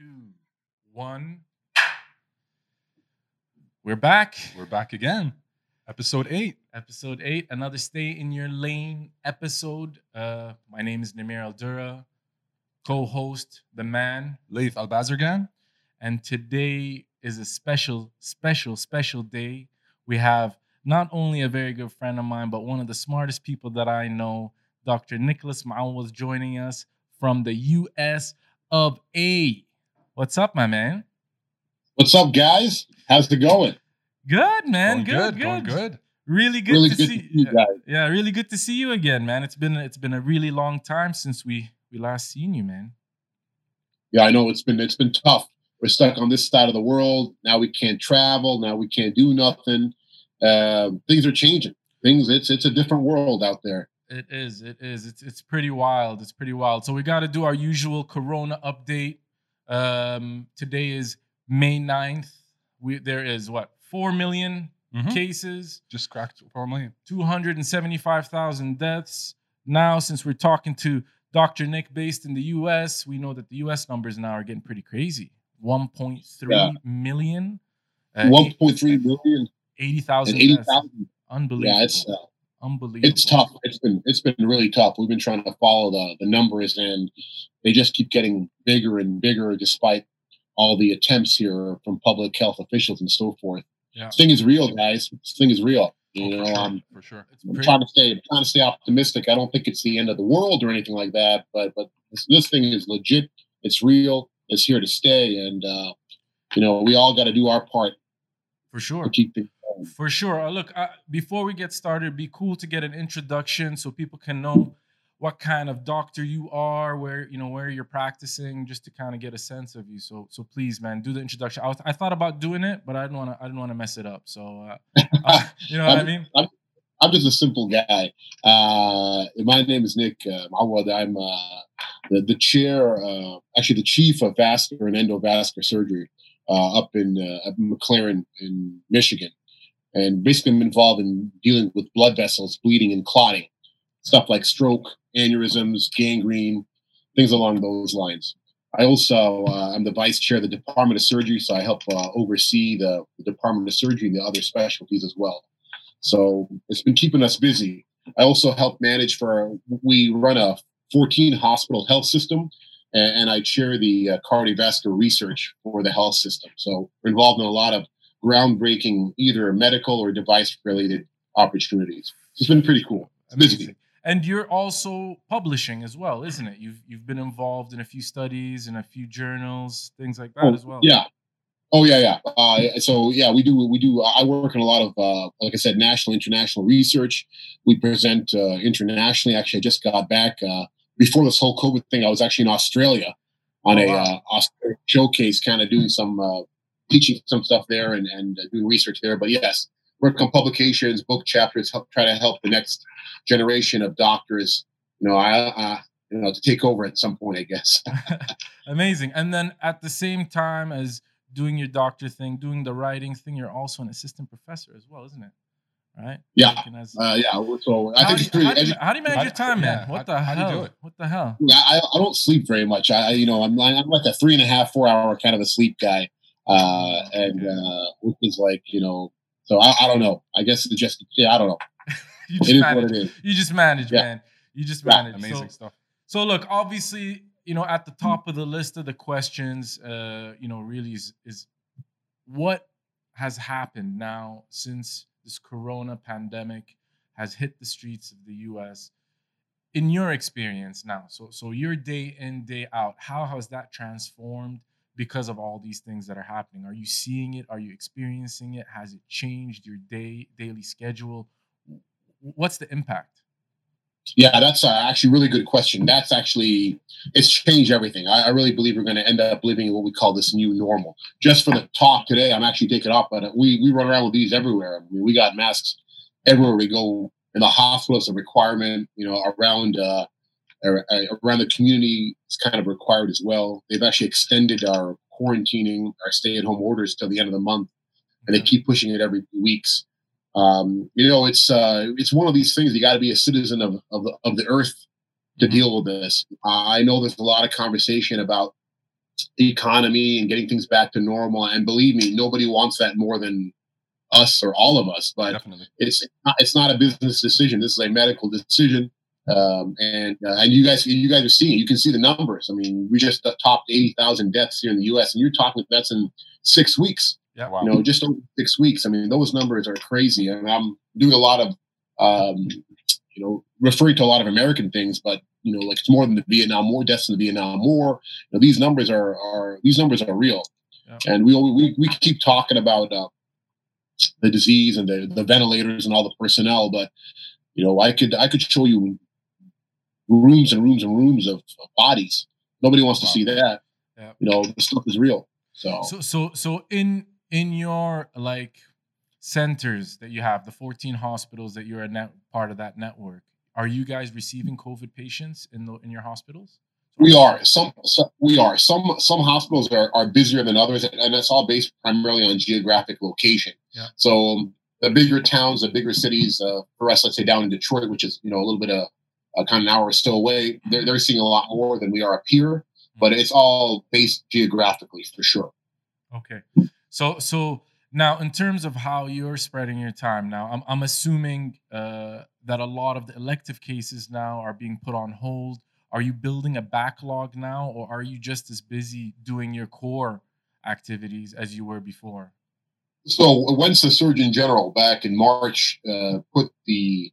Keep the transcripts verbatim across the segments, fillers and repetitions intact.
two, one. We're back. We're back again. Episode eight. Episode eight. Another Stay In Your Lane episode. Uh, my name is Nameer Aldura, co-host, the man, Laith Al-Bazirgan. And today is a special, special, special day. We have not only a very good friend of mine, but one of the smartest people that I know, Doctor Nicolas Mouawad, joining us from the U S of A. What's up, my man? What's up, guys? How's it going? Good, man. Going good, good, good. good. Really good, really to, good see, to see you guys. Yeah, really good to see you again, man. It's been it's been a really long time since we we last seen you, man. Yeah, I know it's been it's been tough. We're stuck on this side of the world. Now we can't travel. Now we can't do nothing. Uh, things are changing. Things it's it's a different world out there. It is. It is. It's it's pretty wild. It's pretty wild. So we got to do our usual Corona update. Um, today is May ninth. We there is what four million mm-hmm. cases, just cracked four million, two hundred seventy-five thousand deaths. Now, since we're talking to Doctor Nick based in the U S, we know that the U S numbers now are getting pretty crazy. one point three yeah. million, uh, one point three million, eighty thousand, eighty thousand, unbelievable. Yeah, it's uh, unbelievable. It's tough. It's been it's been really tough. We've been trying to follow the the numbers, and they just keep getting bigger and bigger, despite all the attempts here from public health officials and so forth. Yeah. This thing is real, guys. This thing is real. You know, oh, for sure. I'm, for sure. It's I'm pretty- trying to stay I'm trying to stay optimistic. I don't think it's the end of the world or anything like that, but but this, this thing is legit. It's real. It's here to stay, and uh, you know, we all got to do our part. For sure. To keep it going. For sure. Uh, look, uh, before we get started, it'd be cool to get an introduction so people can know what kind of doctor you are, where you know where you're practicing, just to kind of get a sense of you. So, so please, man, do the introduction. I, was, I thought about doing it, but I didn't want to. I didn't want to mess it up. So, uh, uh, you know what I mean? I'm, I'm just a simple guy. Uh, my name is Nick uh, Mouawad. I'm uh, the, the chair, uh, actually the chief of vascular and endovascular surgery uh, up in uh, McLaren in Michigan, and basically I'm involved in dealing with blood vessels bleeding and clotting. Stuff like stroke, aneurysms, gangrene, things along those lines. I also, uh, I'm the vice chair of the Department of Surgery, so I help uh, oversee the, the Department of Surgery and the other specialties as well. So it's been keeping us busy. I also help manage for, we run a fourteen hospital health system, and, and I chair the uh, cardiovascular research for the health system. So we're involved in a lot of groundbreaking, either medical or device-related opportunities. It's been pretty cool. It's busy. And you're also publishing as well, isn't it? You've you've been involved in a few studies and a few journals, things like that oh, as well. Yeah. Oh yeah, yeah. Uh, so yeah, we do we do. I work in a lot of uh, like I said, national, international research. We present uh, internationally. Actually, I just got back uh, before this whole COVID thing. I was actually in Australia on oh, a wow. uh, Australia showcase, kind of doing some uh, teaching some stuff there and and uh, doing research there. But yes. Work on publications, book chapters, help try to help the next generation of doctors, you know, I, I you know, to take over at some point, I guess. Amazing. And then at the same time as doing your doctor thing, doing the writing thing, you're also an assistant professor as well, isn't it? Right? Yeah. As- uh, yeah. So I how think do, it's pretty. How do, you, how do you manage your time, man? What the how, hell? How do you do it? What the hell? I, I don't sleep very much. I, you know, I'm I'm like a three and a half, four hour kind of a sleep guy, uh, and uh, which is like, you know. So I, I don't know. I guess it's just, yeah, I don't know. you just it is manage. What it is. You just manage, yeah. man. You just manage. Yeah, amazing so, stuff. So look, obviously, you know, at the top of the list of the questions, uh, you know, really is, is what has happened now since this corona pandemic has hit the streets of the U S in your experience now? So, so your day in, day out, how has that transformed? Because of all these things that are happening, are you seeing it? Are you experiencing it? Has it changed your day daily schedule? What's the impact? Yeah, that's uh, actually a really good question. That's actually, it's changed everything. I, I really believe we're going to end up living in what we call this new normal. Just for the talk today, I'm actually taking off, but we, we run around with these everywhere. I mean, we got masks everywhere we go. In the hospital, it's a requirement, you know, around... Uh, around the community is kind of required as well. They've actually extended our quarantining, our stay-at-home orders till the end of the month, and they keep pushing it every few weeks. Um, you know, it's uh, it's one of these things. You got to be a citizen of of the, of the earth to deal with this. I know there's a lot of conversation about the economy and getting things back to normal. And believe me, nobody wants that more than us or all of us. But Definitely. it's not, it's not a business decision. This is a medical decision. Um, and uh, and you guys you guys are seeing it. You can see the numbers. I mean, we just topped eighty thousand deaths here in the U S, and you're talking that's in six weeks. Yeah, wow. You know, just over six weeks. I mean, those numbers are crazy. And I'm doing a lot of, um, you know, referring to a lot of American things, but you know, like it's more than the Vietnam War, deaths in the Vietnam War. You know, these numbers are are these numbers are real, yeah. And we we we keep talking about uh, the disease and the the ventilators and all the personnel, but you know, I could I could show you rooms and rooms and rooms of, of bodies. Nobody wants wow. to see that. Yeah. You know, the stuff is real. So so so so in in your like centers that you have, the fourteen hospitals that you're a net, part of that network. Are you guys receiving COVID patients in the, in your hospitals? We are. Some, some we are. Some some hospitals are, are busier than others, and that's all based primarily on geographic location. Yeah. So um, the bigger towns, the bigger cities, uh, for us, let's say down in Detroit, which is you know a little bit of uh, kind of an hour or so away, they're they're seeing a lot more than we are up here. Mm-hmm. But it's all based geographically for sure. Okay. So so. Now, in terms of how you're spreading your time now, I'm, I'm assuming uh, that a lot of the elective cases now are being put on hold. Are you building a backlog now, or are you just as busy doing your core activities as you were before? So once the Surgeon General back in March uh, put the,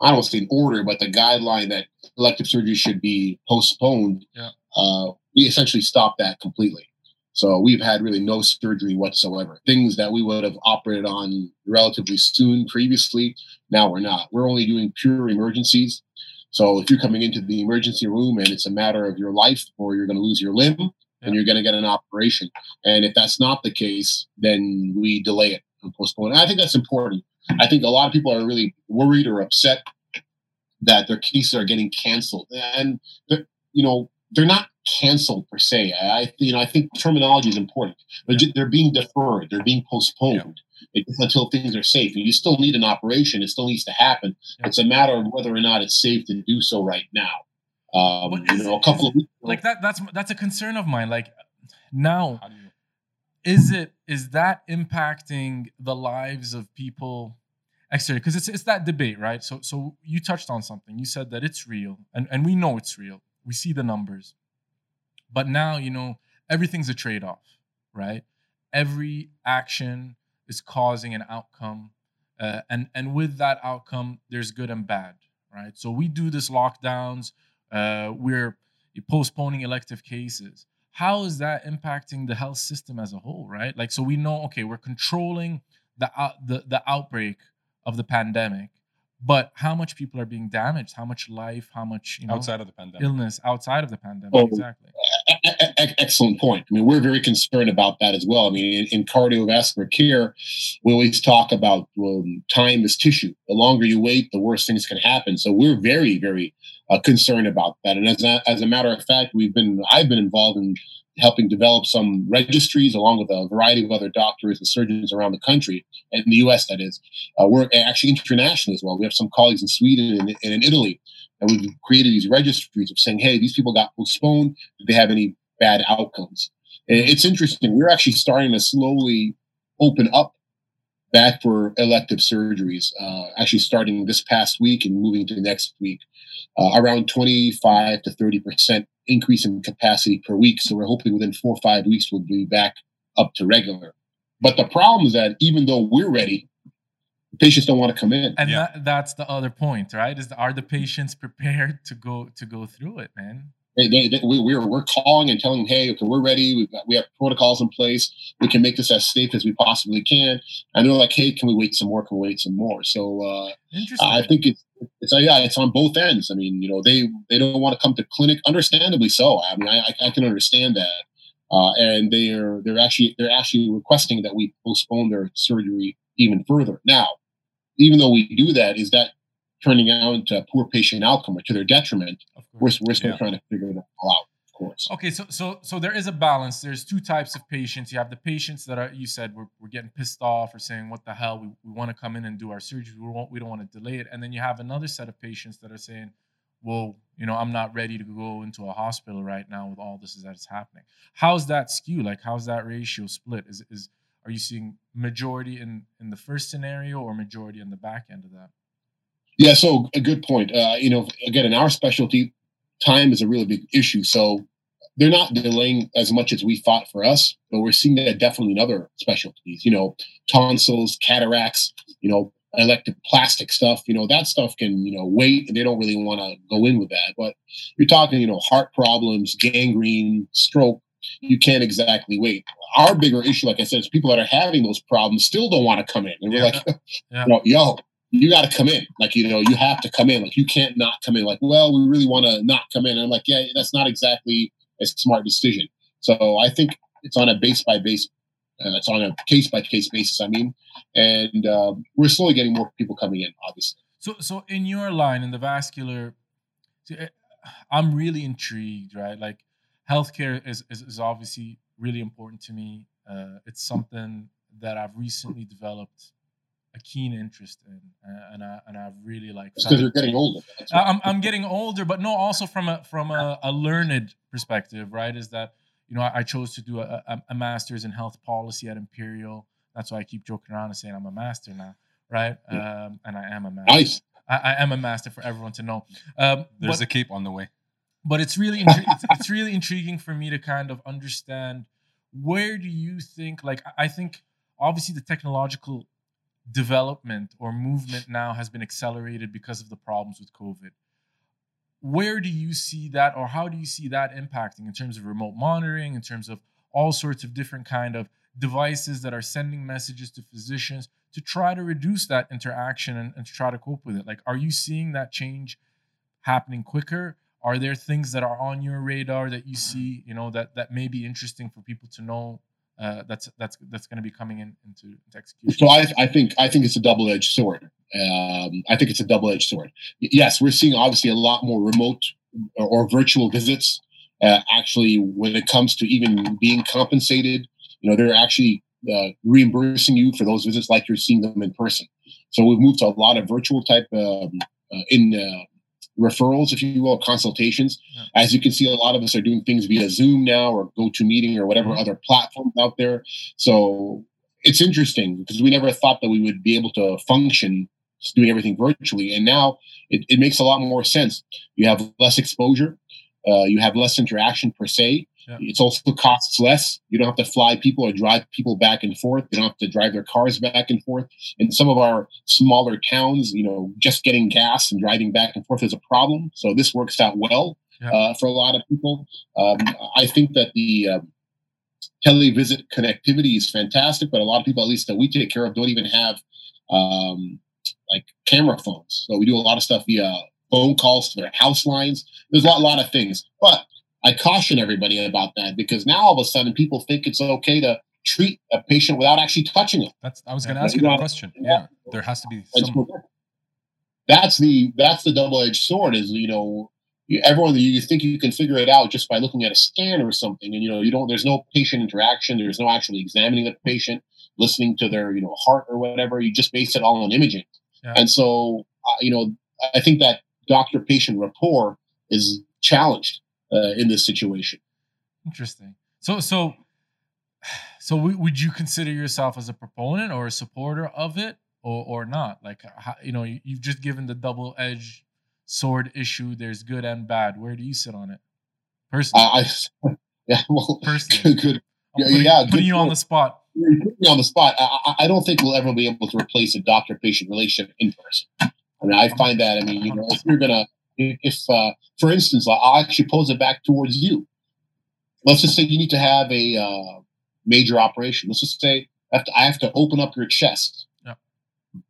I don't say an order, but the guideline that elective surgery should be postponed, yeah. uh, we essentially stopped that completely. So we've had really no surgery whatsoever. Things that we would have operated on relatively soon previously, now we're not. We're only doing pure emergencies. So if you're coming into the emergency room and it's a matter of your life or you're going to lose your limb, yeah. and you're going to get an operation. And if that's not the case, then we delay it and postpone it. I think that's important. I think a lot of people are really worried or upset that their cases are getting canceled. And, you know, they're not canceled per se. I, you know, I think terminology is important. But yeah. they're being deferred. They're being postponed yeah. until things are safe. And you still need an operation. It still needs to happen. Yeah. It's a matter of whether or not it's safe to do so right now. Um, you know, a couple of weeks ago, like that. That's that's a concern of mine. Like now, is it is that impacting the lives of people? Exterior, because it's it's that debate, right? So so you touched on something. You said that it's real, and and we know it's real. We see the numbers. But now, you know, everything's a trade-off, right? Every action is causing an outcome. Uh, and, and with that outcome, there's good and bad, right? So we do this lockdowns. Uh, we're postponing elective cases. How is that impacting the health system as a whole, right? Like, so we know, okay, we're controlling the uh, the, the outbreak of the pandemic. But how much people are being damaged? How much life? How much you know, outside of the pandemic illness outside of the pandemic? Oh, exactly. Excellent point. I mean, we're very concerned about that as well. I mean, in, in cardiovascular care, we always talk about um, time is tissue. The longer you wait, the worse things can happen. So we're very, very uh, concerned about that. And as a, as a matter of fact, we've been I've been involved in helping develop some registries along with a variety of other doctors and surgeons around the country, and in the U S that is. Uh, we're actually international as well. We have some colleagues in Sweden and, and in Italy, and we've created these registries of saying, hey, these people got postponed. Did they have any bad outcomes? And it's interesting. We're actually starting to slowly open up back for elective surgeries, uh, actually starting this past week and moving to next week, uh, around twenty-five to thirty percent increase in capacity per week. So we're hoping within four or five weeks, we'll be back up to regular. But the problem is that even though we're ready, the patients don't want to come in. And yeah. that, that's the other point, right? Is the, are the patients prepared to go to go through it, man? They, they, they, we, we're we're calling and telling them, hey, okay, we're ready. We've got, we have protocols in place. We can make this as safe as we possibly can. And they're like, hey, can we wait some more? Can we wait some more? So uh, Interesting. I think it's it's yeah, it's on both ends. I mean, you know, they they don't want to come to clinic, understandably so. I mean, I I can understand that. Uh, and they're they're actually they're actually requesting that we postpone their surgery even further. Now, even though we do that, is that turning out into a poor patient outcome or to their detriment? We're, we're still yeah. trying to figure that out, of course. Okay, so so so there is a balance. There's two types of patients. You have the patients that are, you said, we're, we're getting pissed off or saying, what the hell, we, we want to come in and do our surgery. We, won't, we don't want to delay it. And then you have another set of patients that are saying, well, you know, I'm not ready to go into a hospital right now with all this that is happening. How's that skew? Like, how's that ratio split? Is is are you seeing majority in in the first scenario or majority in the back end of that? Yeah, so a good point. Uh, you know, again, in our specialty, time is a really big issue. So they're not delaying as much as we thought for us, but we're seeing that definitely in other specialties, you know, tonsils, cataracts, you know, elective plastic stuff, you know, that stuff can, you know, wait, and they don't really want to go in with that. But you're talking, you know, heart problems, gangrene, stroke, you can't exactly wait. Our bigger issue, like I said, is people that are having those problems still don't want to come in. And we're yeah. like, yeah. you know, yo, you got to come in. Like, you know, you have to come in. Like, you can't not come in. Like, well, we really want to not come in. And I'm like, yeah, that's not exactly a smart decision. So I think it's on a base by base, uh, it's on a case by case basis, I mean, and uh, we're slowly getting more people coming in, obviously. So, so in your line, in the vascular, see, I'm really intrigued, right? Like, healthcare is, is, is obviously really important to me. Uh, it's something that I've recently developed a keen interest in, uh, and I and I've really like. Because you're getting older. I'm I'm getting older, but no, also from a from a, a learned perspective, right? Is that, you know, I, I chose to do a, a a master's in health policy at Imperial. That's why I keep joking around and saying I'm a master now, right? Yeah. Um, and I am a master. Nice. I, I am a master for everyone to know. Um, There's but, a cape on the way. But it's really intri- it's, it's really intriguing for me to kind of understand, where do you think? Like, I think obviously the technological development or movement now has been accelerated because of the problems with COVID. Where do you see that, or how do you see that impacting in terms of remote monitoring, in terms of all sorts of different kind of devices that are sending messages to physicians to try to reduce that interaction and, and to try to cope with it? Like, are you seeing that change happening quicker? Are there things that are on your radar that you see, you know, that, that may be interesting for people to know? Uh, that's that's that's going to be coming in into execution. So I, I think I think it's a double-edged sword. Um, I think it's a double-edged sword. Yes, we're seeing obviously a lot more remote or, or virtual visits. Uh, actually, when it comes to even being compensated, you know, they're actually uh, reimbursing you for those visits like you're seeing them in person. So we've moved to a lot of virtual type um, uh, in uh, referrals, if you will, consultations. Yeah. As you can see, a lot of us are doing things via Zoom now, or GoToMeeting, or whatever mm-hmm. other platforms out there. So it's interesting because we never thought that we would be able to function just doing everything virtually. And now it, it makes a lot more sense. You have less exposure. Uh, you have less interaction per se. Yeah. It's also costs less. You don't have to fly people or drive people back and forth. You don't have to drive their cars back and forth. In some of our smaller towns, you know, just getting gas and driving back and forth is a problem. So this works out well yeah. uh, for a lot of people. Um, I think that the uh, televisit connectivity is fantastic, but a lot of people, at least that we take care of, don't even have um, like camera phones. So we do a lot of stuff via phone calls to their house lines. There's a lot, lot of things, but I caution everybody about that, because now all of a sudden people think it's okay to treat a patient without actually touching them. That's I was going to ask you that question. Yeah, there has to be some. That's the that's the double-edged sword. Is you know you, everyone you think you can figure it out just by looking at a scan or something, and you know you don't. There's no patient interaction. There's no actually examining the patient, listening to their you know heart or whatever. You just base it all on imaging, yeah. and so uh, you know I think that doctor-patient rapport is challenged. Uh, in this situation. Interesting. So, so, so w- would you consider yourself as a proponent or a supporter of it, or, or not? Like, how, you know, you, you've just given the double-edged sword issue. There's good and bad. Where do you sit on it, personally? Uh, I, yeah, well, personally, good. Yeah, putting, yeah, putting you on the spot. You're putting me on the spot. I, I don't think we'll ever be able to replace a doctor-patient relationship in person. I mean, I find that. I mean, you know, if you're gonna. If, uh, for instance, I'll actually pose it back towards you. Let's just say you need to have a uh, major operation. Let's just say I have to, I have to open up your chest. Yep.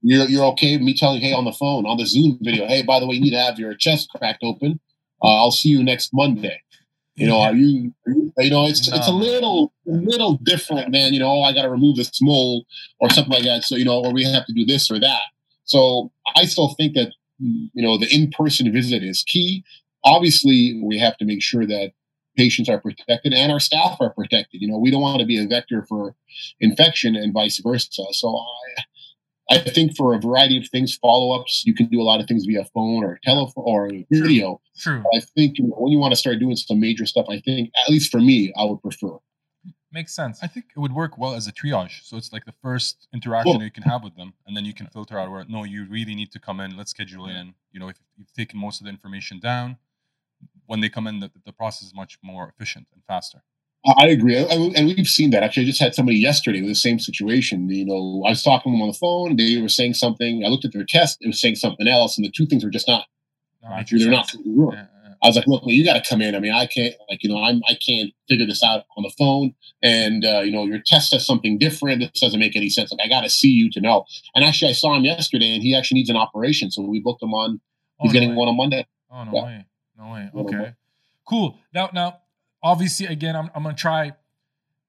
You're you're okay with me telling you, hey, on the phone, on the Zoom video, hey, by the way, you need to have your chest cracked open. Uh, I'll see you next Monday. You know, yeah. are, you, are you, you know, it's no. it's a little little different, man. You know, I got to remove this mole or something like that. So, you know, or we have to do this or that. So I still think that, you know, the in-person visit is key. Obviously, we have to make sure that patients are protected and our staff are protected. You know, we don't want to be a vector for infection and vice versa. So I, I think for a variety of things, follow-ups, you can do a lot of things via phone or telephone or video. True. True. I think when you want to start doing some major stuff, I think, at least for me, I would prefer. Makes sense. I think it would work well as a triage. So it's like the first interaction cool. that you can have with them, and then you can filter out where, no, you really need to come in. Let's schedule in. You know, if you've taken most of the information down, when they come in, the, the process is much more efficient and faster. I agree. And we've seen that. Actually, I just had somebody yesterday with the same situation. You know, I was talking to them on the phone. They were saying something. I looked at their test. It was saying something else. And the two things were just not. No, right? They're not congruent. Yeah, yeah. I was like, look, well, you got to come in. I mean, I can't, like, you know, I'm, I can't figure this out on the phone. And, uh, you know, your test says something different. This doesn't make any sense. Like, I got to see you to know. And actually, I saw him yesterday, and he actually needs an operation. So we booked him on. He's oh, no getting way. one on Monday. Oh, no yeah. way. No way. Okay. Cool. Now, now. Obviously, again, I'm I'm gonna try,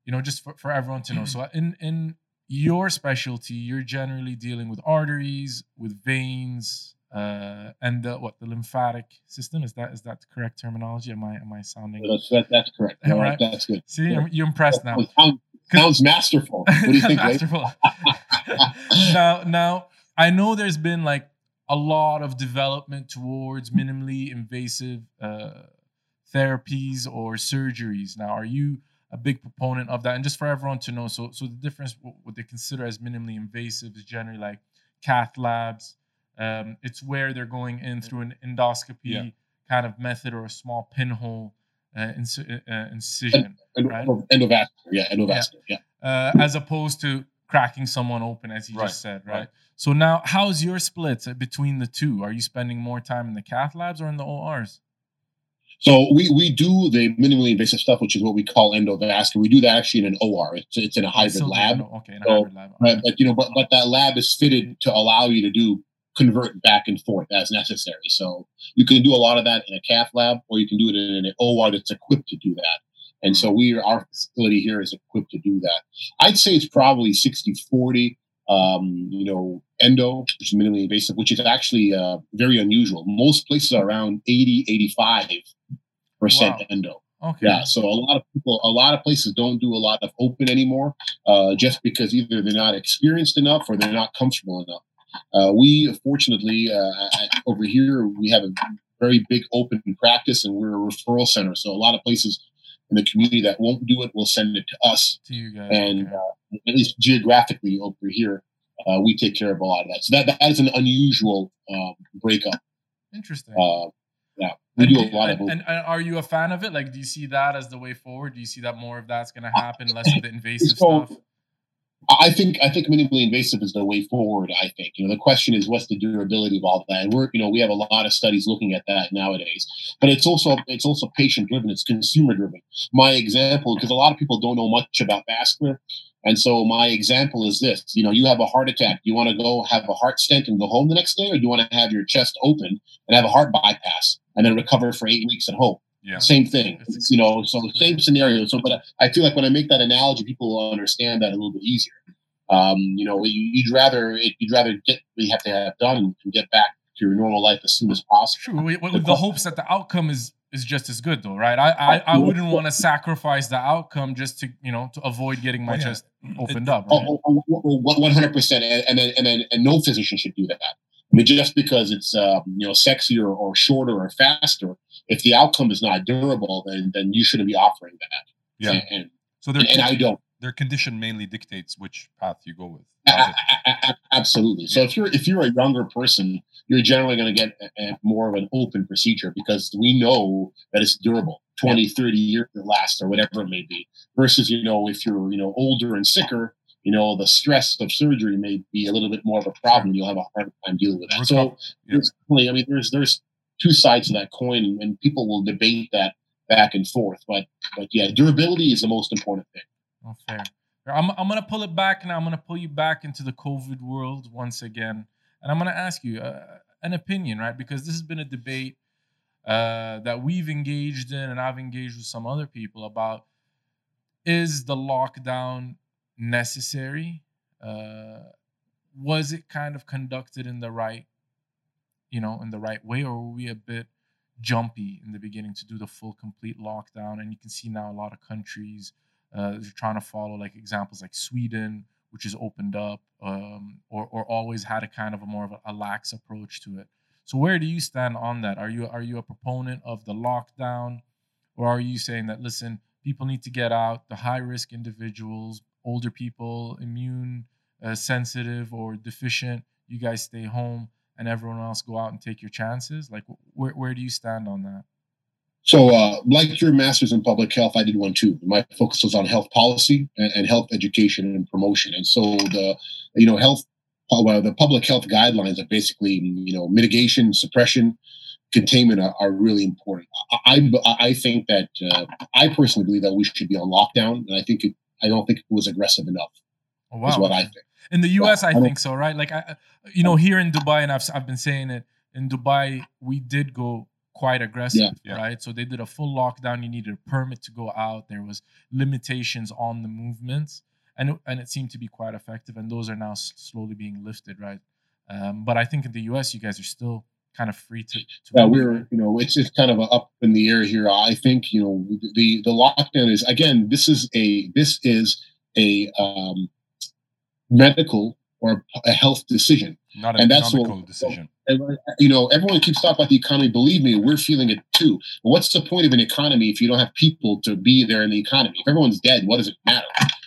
you know, just for, for everyone to know. Mm-hmm. So in in your specialty, you're generally dealing with arteries, with veins, uh, and the, what the lymphatic system is that is that the correct terminology? Am I am I sounding? That's that, that's correct. All right, right. That's good. See, yeah. You're impressed now. Sounds, sounds masterful. What do you think? Masterful. now, now I know there's been like a lot of development towards minimally invasive Uh, therapies or surgeries. Now, are you a big proponent of that? And just for everyone to know, so so the difference, what they consider as minimally invasive is generally like cath labs. Um, it's where they're going in through an endoscopy yeah. kind of method or a small pinhole uh, inc- uh, incision. End- right? Endovascular, yeah, endovascular, yeah. yeah. Uh, as opposed to cracking someone open, as you right. just said, right? right? So now, how's your split between the two? Are you spending more time in the cath labs or in the O Rs? So we, we do the minimally invasive stuff, which is what we call endovascular. We do that actually in an O R. It's it's in a hybrid so, lab. Okay, in a so, hybrid lab. Right, but you know, but but that lab is fitted to allow you to do convert back and forth as necessary. So you can do a lot of that in a cath lab, or you can do it in an O R that's equipped to do that. And so we our facility here is equipped to do that. I'd say it's probably sixty forty. Um, you know, endo, which is minimally invasive, which is actually uh, very unusual. Most places are around eighty, eighty-five percent wow. endo. Okay. Yeah. So a lot of people, a lot of places don't do a lot of open anymore uh, just because either they're not experienced enough or they're not comfortable enough. Uh, we, fortunately, uh, over here, we have a very big open practice and we're a referral center. So a lot of places in the community that won't do it will send it to us. To you guys. And, okay. uh, at least geographically over here, uh, we take care of a lot of that. So that, that is an unusual um, breakup. Interesting. Uh, yeah, we and do a lot and, of. And, and are you a fan of it? Like, do you see that as the way forward? Do you see that more of that's going to happen, less of the invasive so, stuff? I think I think minimally invasive is the way forward. I think you know the question is what's the durability of all that, and we're you know we have a lot of studies looking at that nowadays. But it's also it's also patient driven. It's consumer driven. My example, because a lot of people don't know much about vascular. And so my example is this, you know, you have a heart attack. Do you want to go have a heart stent and go home the next day? Or do you want to have your chest open and have a heart bypass and then recover for eight weeks at home? Yeah. Same thing, it's, you know, so the same scenario. So, but I feel like when I make that analogy, people will understand that a little bit easier. Um, you know, you, you'd rather, you'd rather get what you have to have done and get back to your normal life as soon as possible. True, with the, the hopes that the outcome is Is just as good though, right? I I, I wouldn't want to sacrifice the outcome just to you know to avoid getting my oh, yeah. chest opened up. Right? one hundred percent, and then and then and no physician should do that. I mean, just because it's um, you know sexier or shorter or faster, if the outcome is not durable, then then you shouldn't be offering that. Yeah. And, so there, and I don't. Their condition mainly dictates which path you go with. I, I, I, absolutely. So if you're if you're a younger person, you're generally going to get a, a more of an open procedure because we know that it's durable, twenty, thirty years it lasts or whatever it may be. Versus, you know, if you're you know older and sicker, you know, the stress of surgery may be a little bit more of a problem. You'll have a hard time dealing with that. So there's, I mean, there's there's two sides to that coin, and people will debate that back and forth. But but yeah, durability is the most important thing. Oh, fair. I'm, I'm going to pull it back and I'm going to pull you back into the COVID world once again. And I'm going to ask you uh, an opinion, right? Because this has been a debate uh, that we've engaged in and I've engaged with some other people about is the lockdown necessary? Uh, was it kind of conducted in the right, you know, in the right way? Or were we a bit jumpy in the beginning to do the full complete lockdown? And you can see now a lot of countries Uh, they're trying to follow like examples like Sweden which is opened up, um, or or always had a kind of a more of a, a lax approach to it. So where do you stand on that? Are you are you a proponent of the lockdown, or are you saying that, listen, people need to get out, the high-risk individuals, older people, immune uh, sensitive or deficient, you guys stay home and everyone else go out and take your chances? Like, where where do you stand on that? So uh, like your master's in public health, I did one too. My focus was on health policy and, and health education and promotion. And so the, you know, health, well, the public health guidelines are basically, you know, mitigation, suppression, containment are, are really important. I, I, I think that, uh, I personally believe that we should be on lockdown. And I think, it, I don't think it was aggressive enough. Oh, wow. Is what I think. In the U S, well, I, I think so, right? Like, I, you know, here in Dubai, and I've, I've been saying it, in Dubai, we did go quite aggressive, yeah, yeah. right? So they did a full lockdown. You needed a permit to go out. There was limitations on the movements, and it, and it seemed to be quite effective. And those are now slowly being lifted, right? Um, but I think in the U S, you guys are still kind of free to. to yeah, we're right? you know it's it's kind of a up in the air here. I think you know the the lockdown is again. This is a this is a um, medical or a health decision, not an economical decision. And, you know, everyone keeps talking about the economy. Believe me, we're feeling it too. But what's the point of an economy if you don't have people to be there in the economy? If everyone's dead, what does it matter?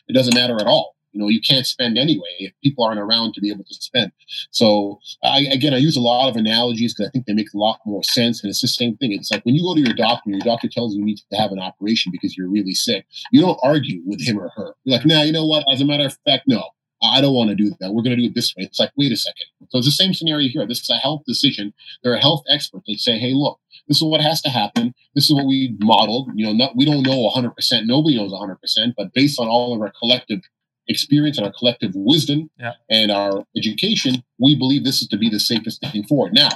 It doesn't matter at all. You know, you can't spend anyway if people aren't around to be able to spend. So, I, again, I use a lot of analogies because I think they make a lot more sense. And it's the same thing. It's like when you go to your doctor and your doctor tells you you need to have an operation because you're really sick, you don't argue with him or her. You're like, nah, you know what? As a matter of fact, no. I don't want to do that. We're going to do it this way. It's like, wait a second. So it's the same scenario here. This is a health decision. There are health experts that say, hey, look, this is what has to happen. This is what we modeled. You know, not, we don't know one hundred percent. Nobody knows one hundred percent. But based on all of our collective experience and our collective wisdom yeah. and our education, we believe this is to be the safest thing forward. Now,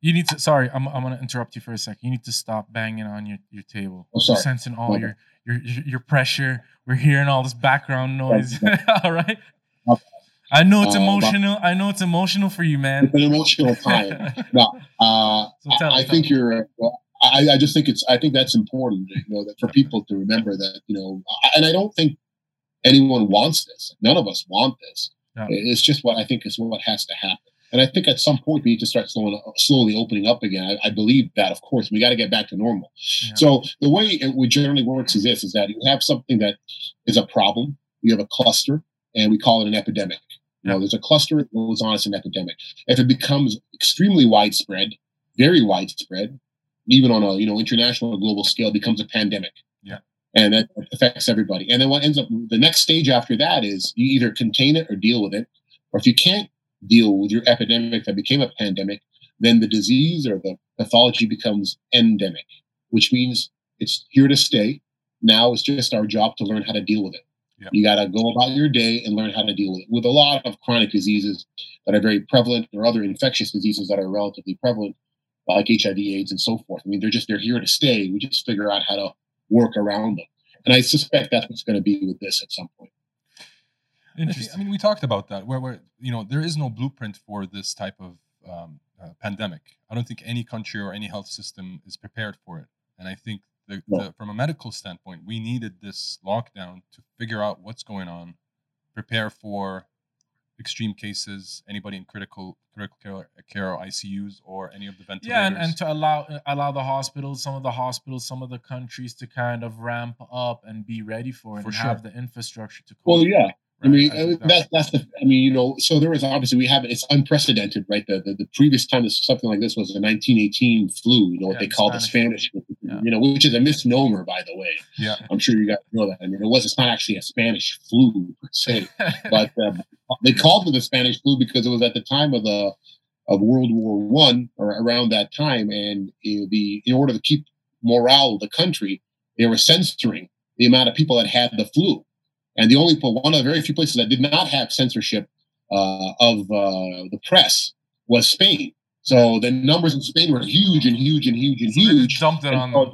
you need to, sorry, I'm I'm going to interrupt you for a second. You need to stop banging on your, your table. Oh, sorry. You're sensing all your, your, your pressure. We're hearing all this background noise. All right. Okay. I know it's uh, emotional. I know it's emotional for you, man. It's an emotional time. no, uh, so tell I, I think you're. Well, I, I just think it's. I think that's important. You know, that for people to remember that. You know, and I don't think anyone wants this. None of us want this. No. It's just what I think is what has to happen. And I think at some point we need to start slowly, slowly opening up again. I, I believe that, of course, we got to get back to normal. Yeah. So the way it generally works is this: is that you have something that is a problem. You have a cluster. And we call it an epidemic. You know, there's a cluster that goes on, it's an epidemic. If it becomes extremely widespread, very widespread, even on a, you know, international or global scale, it becomes a pandemic. Yeah. And that affects everybody. And then what ends up, the next stage after that is you either contain it or deal with it. Or if you can't deal with your epidemic that became a pandemic, then the disease or the pathology becomes endemic, which means it's here to stay. Now it's just our job to learn how to deal with it. You got to go about your day and learn how to deal with it. With a lot of chronic diseases that are very prevalent or other infectious diseases that are relatively prevalent, like H I V, AIDS, and so forth. I mean, they're just, they're here to stay. We just figure out how to work around them. And I suspect that's what's going to be with this at some point. Interesting. I mean, we talked about that, where, where you know, there is no blueprint for this type of um, uh, pandemic. I don't think any country or any health system is prepared for it. And I think The, the, from a medical standpoint, we needed this lockdown to figure out what's going on, prepare for extreme cases, anybody in critical critical care, care or I C Us or any of the ventilators. Yeah, and, and to allow allow the hospitals, some of the hospitals, some of the countries to kind of ramp up and be ready for it for and sure. have the infrastructure to cope. Well, yeah. Right. I mean, I mean that's, that's the, I mean, you know, so there was obviously, we have, it's unprecedented, right? The the, the previous time this, something like this was the nineteen eighteen flu, you know, what yeah, they call the Spanish, flu, yeah. you know, which is a misnomer, by the way. Yeah. I'm sure you guys know that. I mean, it was, it's not actually a Spanish flu, per se, but um, they called it the Spanish flu because it was at the time of the, of World War One or around that time. And in, the, in order to keep morale of the country, they were censoring the amount of people that had the flu. And the only one of the very few places that did not have censorship uh, of uh, the press was Spain. So the numbers in Spain were huge and huge and huge and huge. Dumped it on them.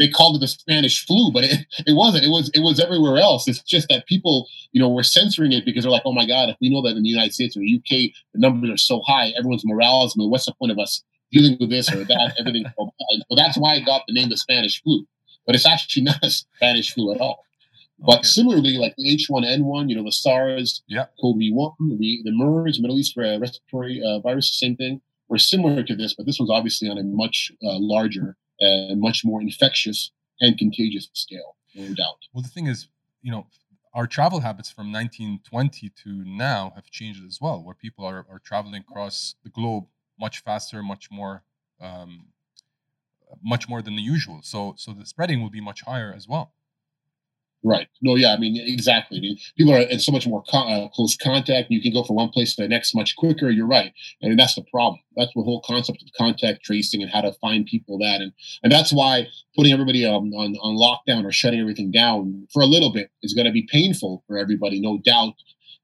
They called it the Spanish flu, but it, it wasn't. It was it was everywhere else. It's just that people, you know, were censoring it because they're like, oh my God, if we know that in the United States or the U K the numbers are so high, everyone's morale is, what's the point of us dealing with this or that? Everything. So that's why it got the name the Spanish flu. But it's actually not a Spanish flu at all. But okay. similarly, like the H one N one, you know, the SARS, yeah. COVID one, the, the MERS, Middle East respiratory uh, virus, same thing. We're similar to this, but this one's obviously on a much uh, larger and much more infectious and contagious scale, no doubt. Well, the thing is, you know, our travel habits from nineteen twenty to now have changed as well, where people are, are traveling across the globe much faster, much more, um, much more than the usual. So, so the spreading will be much higher as well. Right. No, yeah, I mean, exactly. I mean, people are in so much more co- uh, close contact. You can go from one place to the next much quicker. You're right. And that's the problem. That's the whole concept of contact tracing and how to find people that. And, and that's why putting everybody on, on, on lockdown or shutting everything down for a little bit is going to be painful for everybody, no doubt.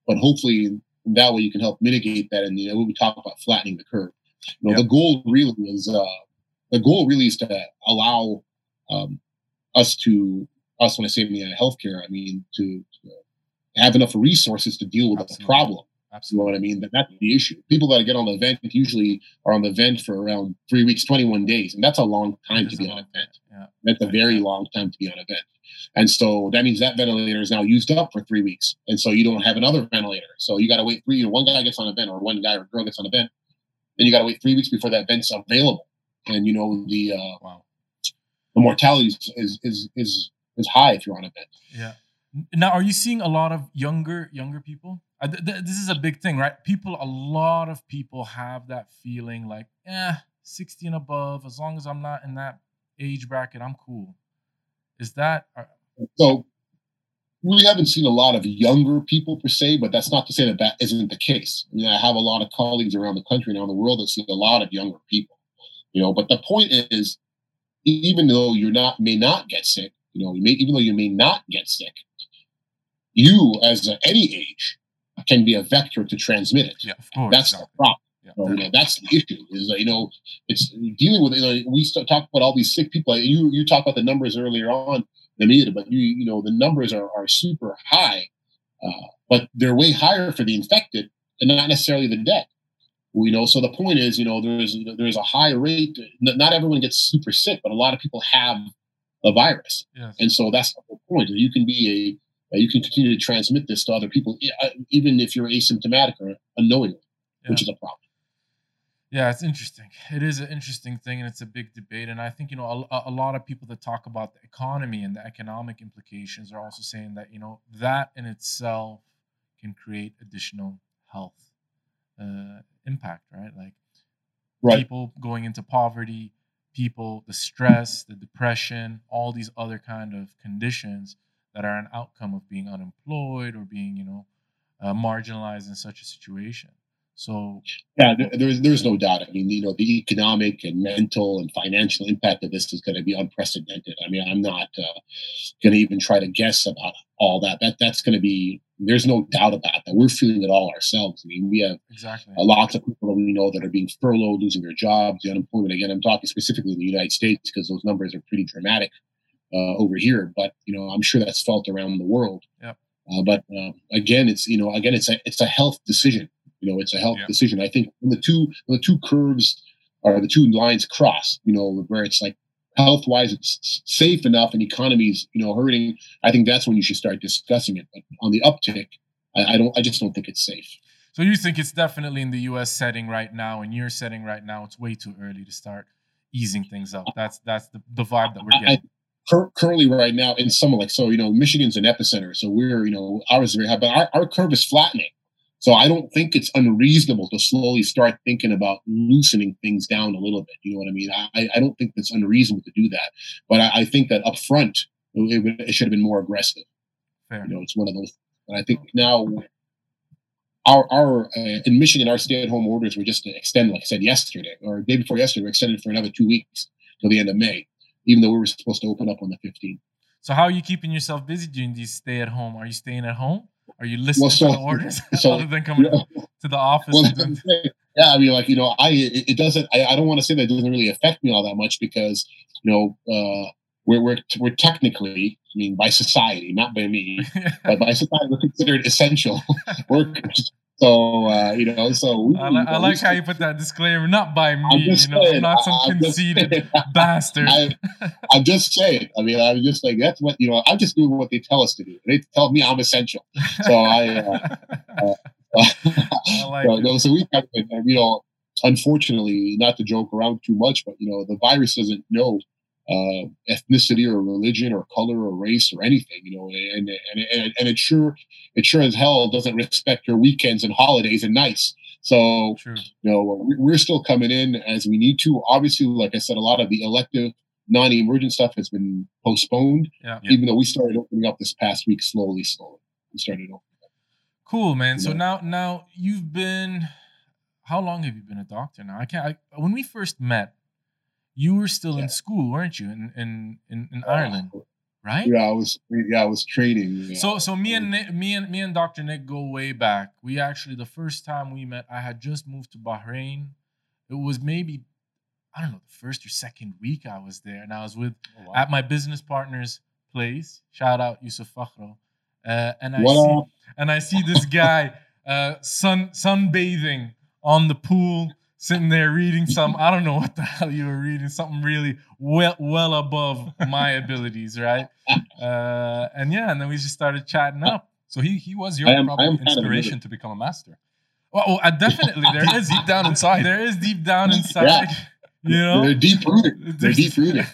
But hopefully that way you can help mitigate that. And, you know, we talk about flattening the curve. You know, yep. the goal really is, uh, the goal really is to allow um, us to, Us, when I say in the healthcare, I mean to, to have enough resources to deal with Absolutely. the problem. Absolutely, you know what I mean. That that's the issue. People that get on the vent usually are on the vent for around three weeks, twenty-one days, and that's a long time to be on a vent. Yeah. That's a very long time to be on a vent, and so that means that ventilator is now used up for three weeks, and so you don't have another ventilator. So you got to wait three. You know, one guy gets on a vent, or one guy or girl gets on a vent, then you got to wait three weeks before that vent's available. And you know the uh, wow. the mortality is is is. is It's high if you're on a bed. Yeah. Now, are you seeing a lot of younger younger people? Uh, th- th- this is a big thing, right? People, a lot of people have that feeling like, eh, sixty and above. As long as I'm not in that age bracket, I'm cool. Is that are- so? We haven't seen a lot of younger people per se, but that's not to say that that isn't the case. I mean, I have a lot of colleagues around the country and around the world that see a lot of younger people. You know, but the point is, even though you're not may not get sick. You know, you may, even though you may not get sick, you, as uh, any age, can be a vector to transmit it. Yeah, of course, that's exactly. the problem. Yeah. So, you know, that's the issue. Is uh, you know, it's dealing with. You know, we start, talk about all these sick people. You you talked about the numbers earlier on, Nameer, but you you know the numbers are are super high, uh, but they're way higher for the infected and not necessarily the dead. You know, so the point is, you know, there's there's a high rate. Not everyone gets super sick, but a lot of people have. A virus, yes. And so that's the whole point. You can be a, you can continue to transmit this to other people, even if you're asymptomatic or unknowingly, yeah. which is a problem. Yeah, it's interesting. It is an interesting thing, and it's a big debate. And I think you know a, a lot of people that talk about the economy and the economic implications are also saying that you know that in itself can create additional health uh, impact, right? Like right. people going into poverty. People, the stress, the depression, all these other kind of conditions that are an outcome of being unemployed or being, you know, uh, marginalized in such a situation. So yeah, there's there's no doubt. I mean, you know, the economic and mental and financial impact of this is going to be unprecedented. I mean, I'm not uh, going to even try to guess about all that. That that's going to be. There's no doubt about that. We're feeling it all ourselves. I mean, we have exactly. uh, lots of people that we know that are being furloughed, losing their jobs, the unemployment. Again, I'm talking specifically in the United States because those numbers are pretty dramatic uh, over here. But, you know, I'm sure that's felt around the world. Yep. Uh, but uh, again, it's, you know, again, it's a, it's a health decision. You know, it's a health yep. decision. I think when the two, when the two curves or the two lines cross, you know, where it's like, health-wise, it's safe enough, and economy's you know hurting. I think that's when you should start discussing it. But on the uptick, I, I don't. I just don't think it's safe. So you think it's definitely in the U S setting right now, and your setting right now, it's way too early to start easing things up. That's that's the, the vibe that we're getting. I, I, cur- currently, right now, in summer, like so, you know, Michigan's an epicenter, so we're you know ours is very high, but our, our curve is flattening. So I don't think it's unreasonable to slowly start thinking about loosening things down a little bit. You know what I mean? I, I don't think that's unreasonable to do that. But I, I think that up front, it, it should have been more aggressive. Fair. You know, it's one of those. And I think now our, our uh, in Michigan, our stay-at-home orders were just extended, like I said, yesterday or the day before yesterday, were extended for another two weeks till the end of May, even though we were supposed to open up on the fifteenth. So how are you keeping yourself busy during these stay-at-home? Are you staying at home? Are you listening well, so, to the orders so, other than coming you know, to the office? Well, and doing... Yeah, I mean, like, you know, I it, it doesn't, I, I don't want to say that it doesn't really affect me all that much because, you know, uh, we're, we're, we're technically, I mean, by society, not by me, but by society, we're considered essential workers. So, uh, you know, so... We, I, li- I like how you put that disclaimer, not by me, you know, saying, not some I'm conceited bastard. I, I'm just saying. I mean, I'm just like, that's what, you know, I'm just doing what they tell us to do. They tell me I'm essential. So I... Uh, uh, I like so, no, so we, you know, unfortunately, not to joke around too much, but, you know, the virus doesn't know uh, ethnicity or religion or color or race or anything, you know, and and, and, and it sure it sure as hell doesn't respect your weekends and holidays and nights. So, True. you know, we're still coming in as we need to. Obviously, like I said, a lot of the elective non-emergent stuff has been postponed, yeah. even though we started opening up this past week slowly, slowly. We started opening. Cool, man. So now, now you've been, how long have you been a doctor now? I can't, I, when we first met, you were still yeah. in school, weren't you? In, in, in, in Ireland, right? Yeah, I was, yeah, I was training. Yeah. So, so me and Nick, me and, me and Doctor Nick go way back. We actually, the first time we met, I had just moved to Bahrain. It was maybe, I don't know, the first or second week I was there, and I was with, oh, wow. at my business partner's place. Shout out Yusuf Fakhro. Uh, and I what see up? and I see this guy uh, sun sunbathing on the pool, sitting there reading some I don't know what the hell you were reading, something really well well above my abilities, right? Uh, and yeah, and then we just started chatting up. So he he was your am, probably inspiration to become a master. Well, oh, uh, definitely there is deep down inside. There is deep down inside. Yeah. You know, they're deep rooted. They're deep rooted.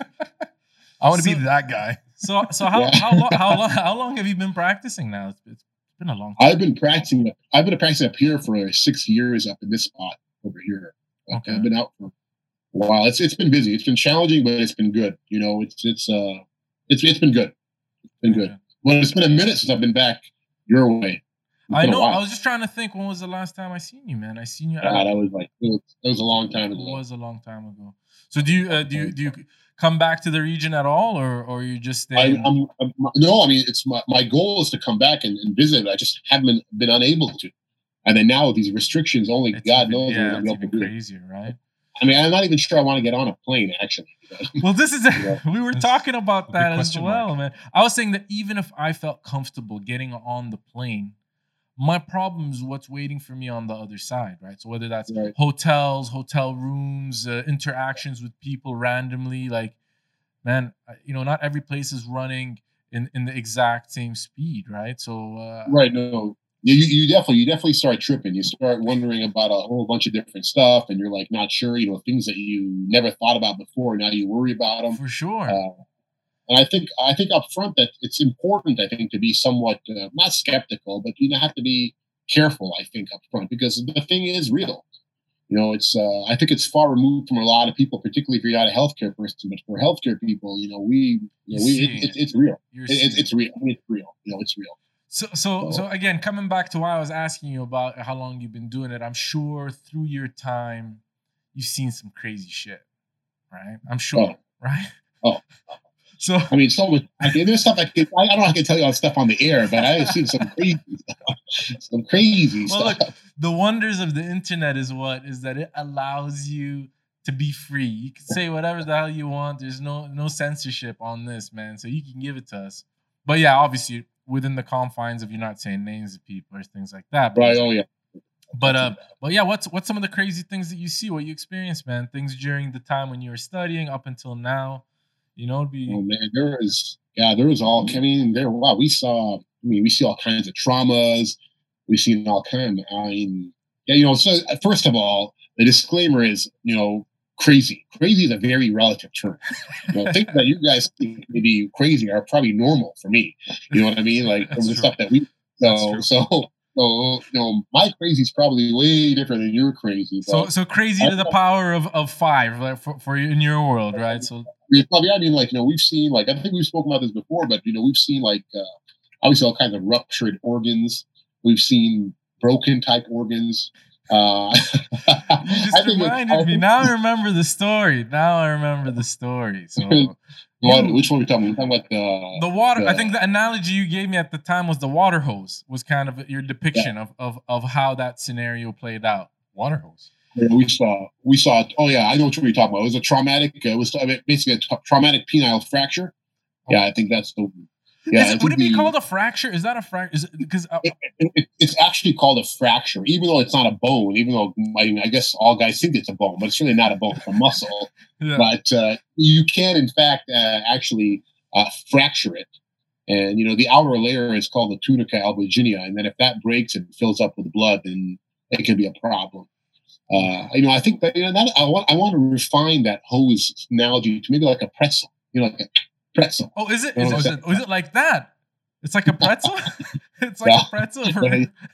I want to so, be that guy. So, so how yeah. how long how long how long have you been practicing now? It's been a long time. I've been practicing. I've been practicing up here for six years up in this spot over here. Okay, I've been out for a while. It's it's been busy. It's been challenging, but it's been good. You know, it's it's uh it's it's been good. It's been good. Okay. Well, it's been a minute since I've been back your way. It's I know. I was just trying to think. When was the last time I seen you, man? I seen you. God, I, that was like it was, it was a long time ago. It was a long time ago. So do you uh, do you do you? come back to the region at all, or or you just stay? I, I'm, I'm, no, I mean, it's my, my goal is to come back and, and visit. I just haven't been, been unable to. And then now with these restrictions, only it's God even, knows. Yeah, it's even crazier, right? I mean, I'm not even sure I want to get on a plane, actually. Well, this is, a, we were talking about that as well, mark. man. I was saying that even if I felt comfortable getting on the plane, my problem is what's waiting for me on the other side, right? So whether that's right. hotels, hotel rooms, uh, interactions with people randomly, like, man, you know, not every place is running in, in the exact same speed, right? So uh, right, no, you you definitely you definitely start tripping. You start wondering about a whole bunch of different stuff, and you're like not sure, you know, things that you never thought about before. Now you worry about them for sure. Uh, And I think I think up front that it's important, I think, to be somewhat, uh, not skeptical, but you have to be careful, I think, up front, because the thing is real. You know, it's uh, I think it's far removed from a lot of people, particularly if you're not a healthcare person. But for healthcare people, you know, we, you know, we it, it, it's real. It, it, it's real. It's real. You know, it's real. So, so, so, so again, coming back to why I was asking you about how long you've been doing it, I'm sure through your time, you've seen some crazy shit, right? I'm sure, oh. right? Oh. So I mean, so much, I mean, there's stuff I can. I, I don't know. I can tell you all stuff on the air, but I've seen some crazy, stuff, some crazy well, stuff. Look, the wonders of the internet is what is that it allows you to be free. You can say whatever the hell you want. There's no no censorship on this, man. So you can give it to us. But yeah, obviously within the confines of you're not saying names of people or things like that. But right. Oh yeah. But uh, but yeah, what's what's some of the crazy things that you see? What you experienced, man? Things during the time when you were studying up until now. You know, it'd be. Oh man, there was yeah, there was all. I mean, there. Wow, we saw. I mean, we see all kinds of traumas. We've seen all kinds. I mean, yeah, you know. So first of all, the disclaimer is, you know, crazy. Crazy is a very relative term. You know, things that you guys think maybe crazy are probably normal for me. You know what I mean? Like from the true. stuff that we. So so. So, you know, my crazy is probably way different than your crazy. So, so crazy to the power of, of five, like for, for in your world, right? So, probably, I mean, like, you know, we've seen, like, I think we've spoken about this before, but, you know, we've seen, like, uh, obviously all kinds of ruptured organs. We've seen broken type organs. Uh, you just reminded like, me. Now I remember the story. Now I remember the story. So. Water, which one are we talking about? We're talking about the, the water. The, I think the analogy you gave me at the time was the water hose was kind of your depiction yeah. of, of of how that scenario played out. Water hose. Yeah, we saw. We saw. Oh yeah, I know what you're talking about. It was a traumatic. It was basically a t- traumatic penile fracture. Oh. Yeah, I think that's the. Yeah, is it, would it be the, called a fracture? Is that a fracture? Because uh, it, it, it's actually called a fracture, even though it's not a bone. Even though I, mean, I guess all guys think it's a bone, but it's really not a bone; it's a muscle. Yeah. But uh, you can, in fact, uh, actually uh, fracture it. And you know, the outer layer is called the tunica albuginea, and then if that breaks and fills up with blood, then it can be a problem. Uh, you know, I think that you know that I want I want to refine that hose analogy to maybe like a pretzel. You know, like a pretzel. Oh, is it? Is, is it? Is it like that? It's like a pretzel. It's like yeah. a pretzel. For...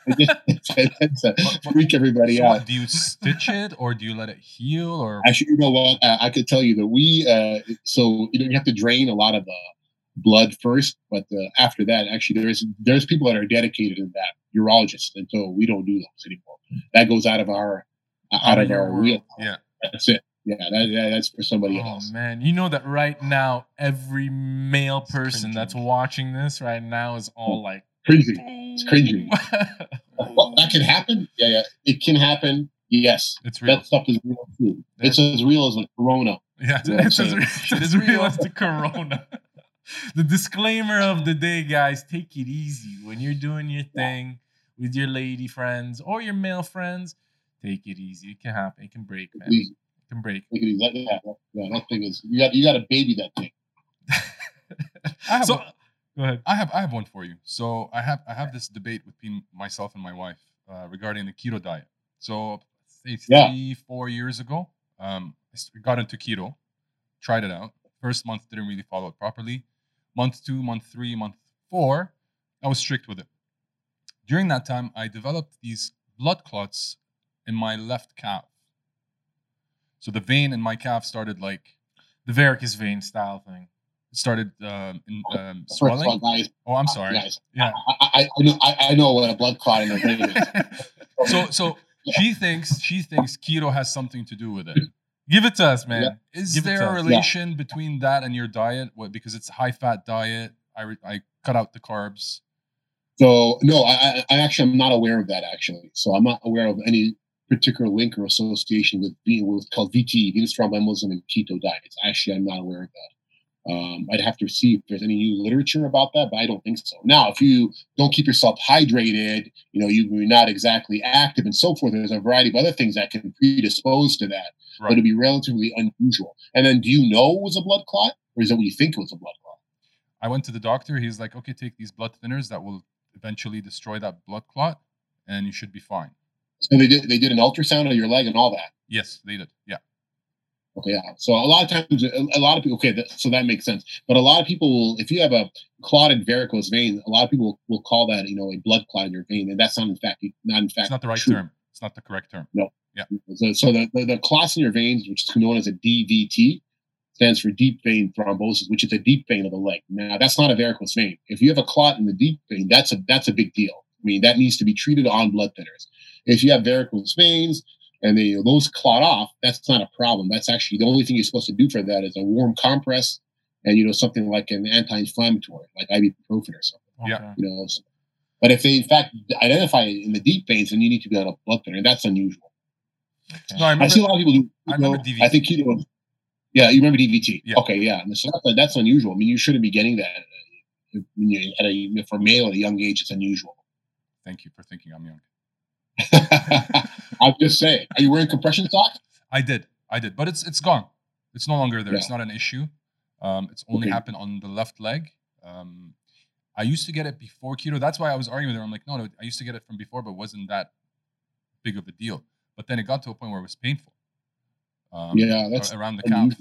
it's a, freak everybody so out. What, do you stitch it or do you let it heal? Or actually, you know what? Uh, I could tell you that we. Uh, so you know, you have to drain a lot of the blood first, but uh, after that, actually, there's there's people that are dedicated in that, urologists, and so we don't do those anymore. That goes out of our uh, out, out of our wheel. Yeah, that's it. Yeah, that, that, that's for somebody oh, else. Oh, man. You know that right now, every male person that's watching this right now is all like... Cringy. It's cringy. Well, that can happen? Yeah, yeah. It can happen. Yes. It's real. That stuff is real, too. It's as real as the corona. Yeah, you know it's, as, it's as real as the corona. The disclaimer of the day, guys, take it easy. When you're doing your thing with your lady friends or your male friends, take it easy. It can happen. It can break, man. Easy. Can break. Yeah, yeah, yeah, that thing is you got you got to baby that thing. I have so, one, go ahead. I have I have one for you. So I have I have this debate between myself and my wife uh, regarding the keto diet. So say three yeah. four years ago, um, I got into keto, tried it out. First month didn't really follow it properly. Month two, month three, month four, I was strict with it. During that time, I developed these blood clots in my left calf. So the vein in my calf started like the varicose vein style thing. It started um, in, um, swelling. All, guys, oh, I'm sorry. Guys, yeah, I, I, I know. I, I know what a blood clot in the vein is. so, so yeah. she thinks she thinks keto has something to do with it. Give it to us, man. Yeah. Is Give there a relation yeah. between that and your diet? What, because it's a high fat diet. I re- I cut out the carbs. So no, I I actually I'm not aware of that actually. So I'm not aware of any particular link or association with being what's called V T E, venous thromboembolism, and keto diets. Actually, I'm not aware of that. Um, I'd have to see if there's any new literature about that, but I don't think so. Now, if you don't keep yourself hydrated, you know, you're not exactly active and so forth, there's a variety of other things that can predispose to that, right. But it'd be relatively unusual. And then do you know it was a blood clot, or is that what you think it was a blood clot? I went to the doctor. He's like, okay, take these blood thinners that will eventually destroy that blood clot, and you should be fine. So they did. They did an ultrasound on your leg and all that. Yes, they did. Yeah. Okay. Yeah. So a lot of times, a lot of people. Okay. That, so that makes sense. But a lot of people will, if you have a clotted varicose vein, a lot of people will call that, you know, a blood clot in your vein, and that's not in fact not in fact. It's not the right true. term. It's not the correct term. No. Yeah. So, so the, the the clots in your veins, which is known as a D V T, stands for deep vein thrombosis, which is a deep vein of the leg. Now, that's not a varicose vein. If you have a clot in the deep vein, that's a that's a big deal. I mean, that needs to be treated on blood thinners. If you have varicose veins and they, those clot off, that's not a problem. That's actually the only thing you're supposed to do for that is a warm compress and, you know, something like an anti-inflammatory, like ibuprofen or something. Yeah. You know, so, but if they, in fact, identify in the deep veins, then you need to be on a blood thinner. That's unusual. Okay. No, I, remember, I see a lot of people do. I know, remember D V T. I think keto. Yeah, you remember D V T. Yeah. Okay, yeah. So that's, that's unusual. I mean, you shouldn't be getting that. At a, for male at a young age, it's unusual. Thank you for thinking I'm young. I'm just saying. Are you wearing compression socks? I did, I did, but it's it's gone. It's no longer there. Yeah. It's not an issue. Um, it's only okay. happened on the left leg. Um, I used to get it before keto. That's why I was arguing with her. I'm like, no, no. I used to get it from before, but it wasn't that big of a deal. But then it got to a point where it was painful. Um, yeah, that's around the calf.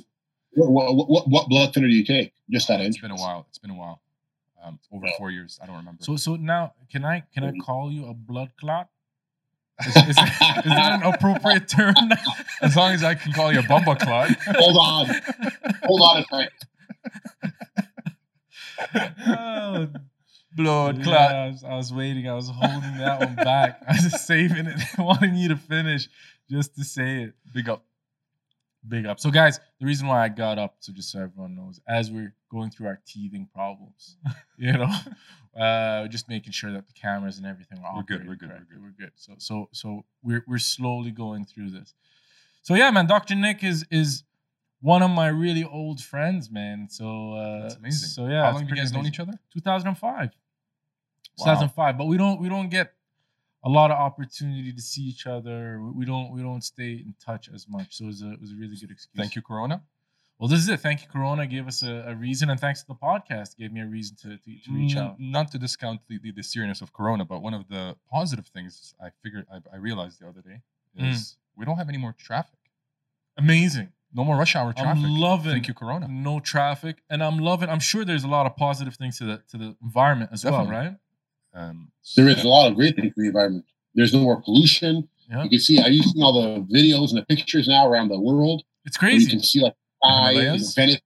What, what, what, what blood thinner do you take? Just that. Uh, it's been a while. It's been a while. Um, over four years. I don't remember. So, so now can I can I call you a blood clot? Is, is, is that an appropriate term? As long as I can call you a bumba clot. Hold on. Hold on a second. Oh, blood clot. Yeah, I, was, I was waiting. I was holding that one back. I was just saving it. Wanting you to finish just to say it. Big up. Big up. So, guys, the reason why I got up, so just so everyone knows, as we're going through our teething problems, you know, uh, just making sure that the cameras and everything are operating. We're good. We're good. We're good. We're good. So, so, so we're we're slowly going through this. So, yeah, man, Doctor Nick is is one of my really old friends, man. So uh, that's amazing. So yeah, how long have you guys known each other? two thousand five. Wow. two thousand five, but we don't we don't get a lot of opportunity to see each other. We don't we don't stay in touch as much. So it was a, it was a really good excuse. Thank you, Corona. Well, this is it. Thank you, Corona. Gave us a, a reason, and thanks to the podcast, gave me a reason to, to, to reach out. Not to discount the, the, the seriousness of Corona, but one of the positive things I figured I, I realized the other day is mm. we don't have any more traffic. Amazing. No more rush hour traffic. I'm loving. Thank you, Corona. No traffic, and I'm loving. I'm sure there's a lot of positive things to the to the environment as Definitely. well, right? Um, so there is a lot of great things for the environment. There's no more pollution. Yeah. You can see. I've seen all the videos and the pictures now around the world. It's crazy. You can see like. Himalayas? Venice,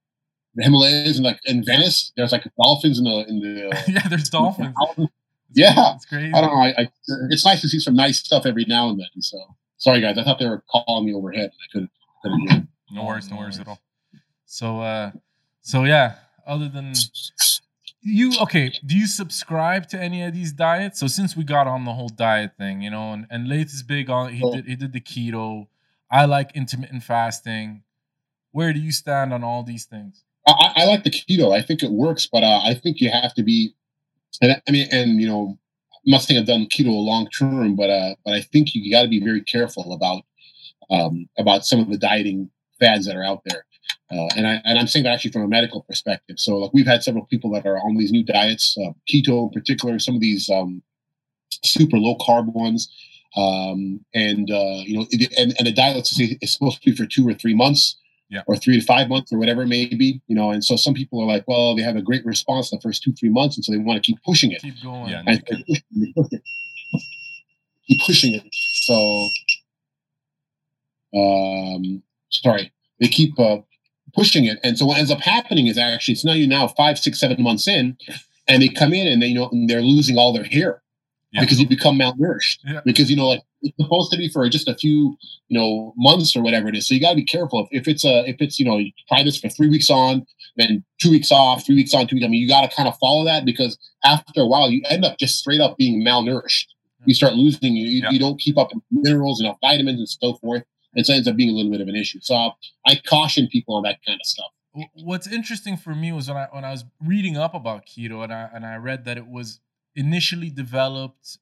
the Himalayas, and like in Venice, there's like dolphins in the in the. Uh, yeah, there's dolphins. The it's yeah, it's crazy. I don't know. I, I, it's nice to see some nice stuff every now and then. So sorry, guys. I thought they were calling me overhead. I couldn't. couldn't no worries, no worries at all. So, uh, so yeah. Other than you, okay. Do you subscribe to any of these diets? So since we got on the whole diet thing, you know, and and Laith is big on. He oh. did he did the keto. I like intermittent fasting. Where do you stand on all these things? I, I like the keto. I think it works, but uh, I think you have to be. And I mean, and you know, I'm not saying I've done keto long term, but uh, but I think you got to be very careful about um, about some of the dieting fads that are out there. Uh, and I and I'm saying that actually from a medical perspective. So like we've had several people that are on these new diets, uh, keto in particular, some of these um, super low carb ones, um, and uh, you know, it, and and a diet is supposed to be for two or three months. Yeah. Or three to five months or whatever it may be, you know. And so some people are like, well, they have a great response the first two, three months. And so they want to keep pushing it. Keep going. Yeah, and they push, they push it. Keep pushing it. So, um, sorry, they keep uh, pushing it. And so what ends up happening is actually, it's now you now five, six, seven months in, and they come in and they, you know, and they're losing all their hair. Yeah. Because you become malnourished. Yeah. Because, you know, like it's supposed to be for just a few, you know, months or whatever it is. So you got to be careful. If, if it's a, if it's, you know, you try this for three weeks on, then two weeks off, three weeks on, two weeks. I mean, you got to kind of follow that because after a while you end up just straight up being malnourished. Yeah. You start losing, you, you, yeah. you don't keep up minerals and vitamins and so forth. And so it ends up being a little bit of an issue. So I, I caution people on that kind of stuff. What's interesting for me was when I, when I was reading up about keto and I, and I read that it was initially developed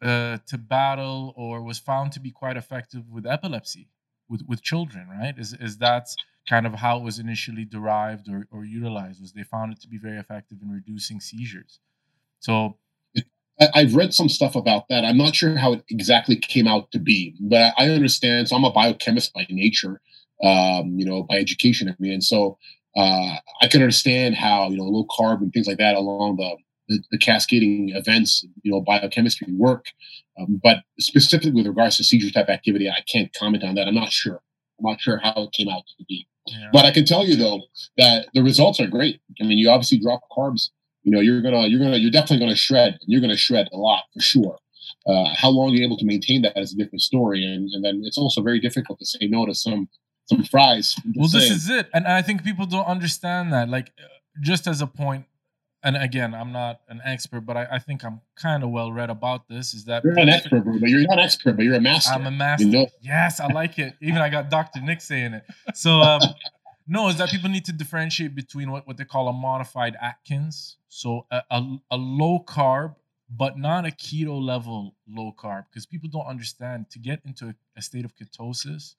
uh, to battle or was found to be quite effective with epilepsy, with, with children, right? Is is that kind of how it was initially derived or, or utilized, was they found it to be very effective in reducing seizures. So I've read some stuff about that. I'm not sure how it exactly came out to be, but I understand. So I'm a biochemist by nature, um, you know, by education. I mean, and so uh, I can understand how, you know, low carb and things like that along the The, the cascading events, you know, biochemistry work, um, but specifically with regards to seizure type activity, I can't comment on that. I'm not sure. I'm not sure how it came out to be, yeah. But I can tell you though that the results are great. I mean, you obviously drop carbs. You know, you're gonna, you're gonna, you're definitely gonna shred. And you're gonna shred a lot for sure. Uh, how long you're able to maintain that is a different story, and, and then it's also very difficult to say no to some some fries. Well, saying. This is it, and I think people don't understand that. Like, just as a point. And again, I'm not an expert, but I, I think I'm kind of well read about this. Is that you're an expert, bro, but you're not an expert, but you're a master. I'm a master. You know? Yes, I like it. Even I got Doctor Nick saying it. So um, no, is that people need to differentiate between what, what they call a modified Atkins, so a, a, a low carb, but not a keto level low carb, because people don't understand. To get into a, a state of ketosis,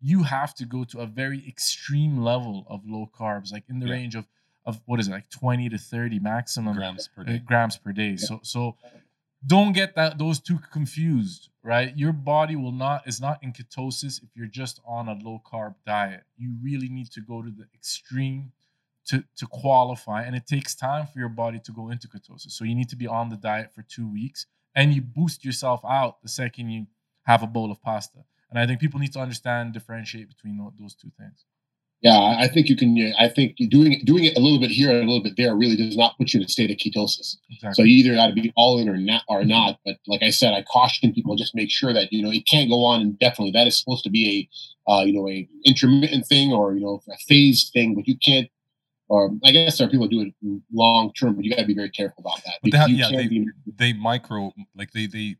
you have to go to a very extreme level of low carbs, like in the yeah. range of. Of what is it, like twenty to thirty maximum grams per day. Grams per day. Yeah. So so don't get that those two confused, right? Your body will not is not in ketosis if you're just on a low carb diet. You really need to go to the extreme to to qualify, and it takes time for your body to go into ketosis. So you need to be on the diet for two weeks, and you boost yourself out the second you have a bowl of pasta. And I think people need to understand and differentiate between those two things. Yeah, I think you can. I think doing it, doing it a little bit here and a little bit there really does not put you in a state of ketosis. Exactly. So you either got to be all in or not, or not. But like I said, I caution people, just make sure that you know it can't go on indefinitely. That is supposed to be a uh, you know a intermittent thing or you know a phased thing, but you can't. Or I guess there are people who do it long term, but you got to be very careful about that. But they have, you yeah, can't they, be, they micro like they they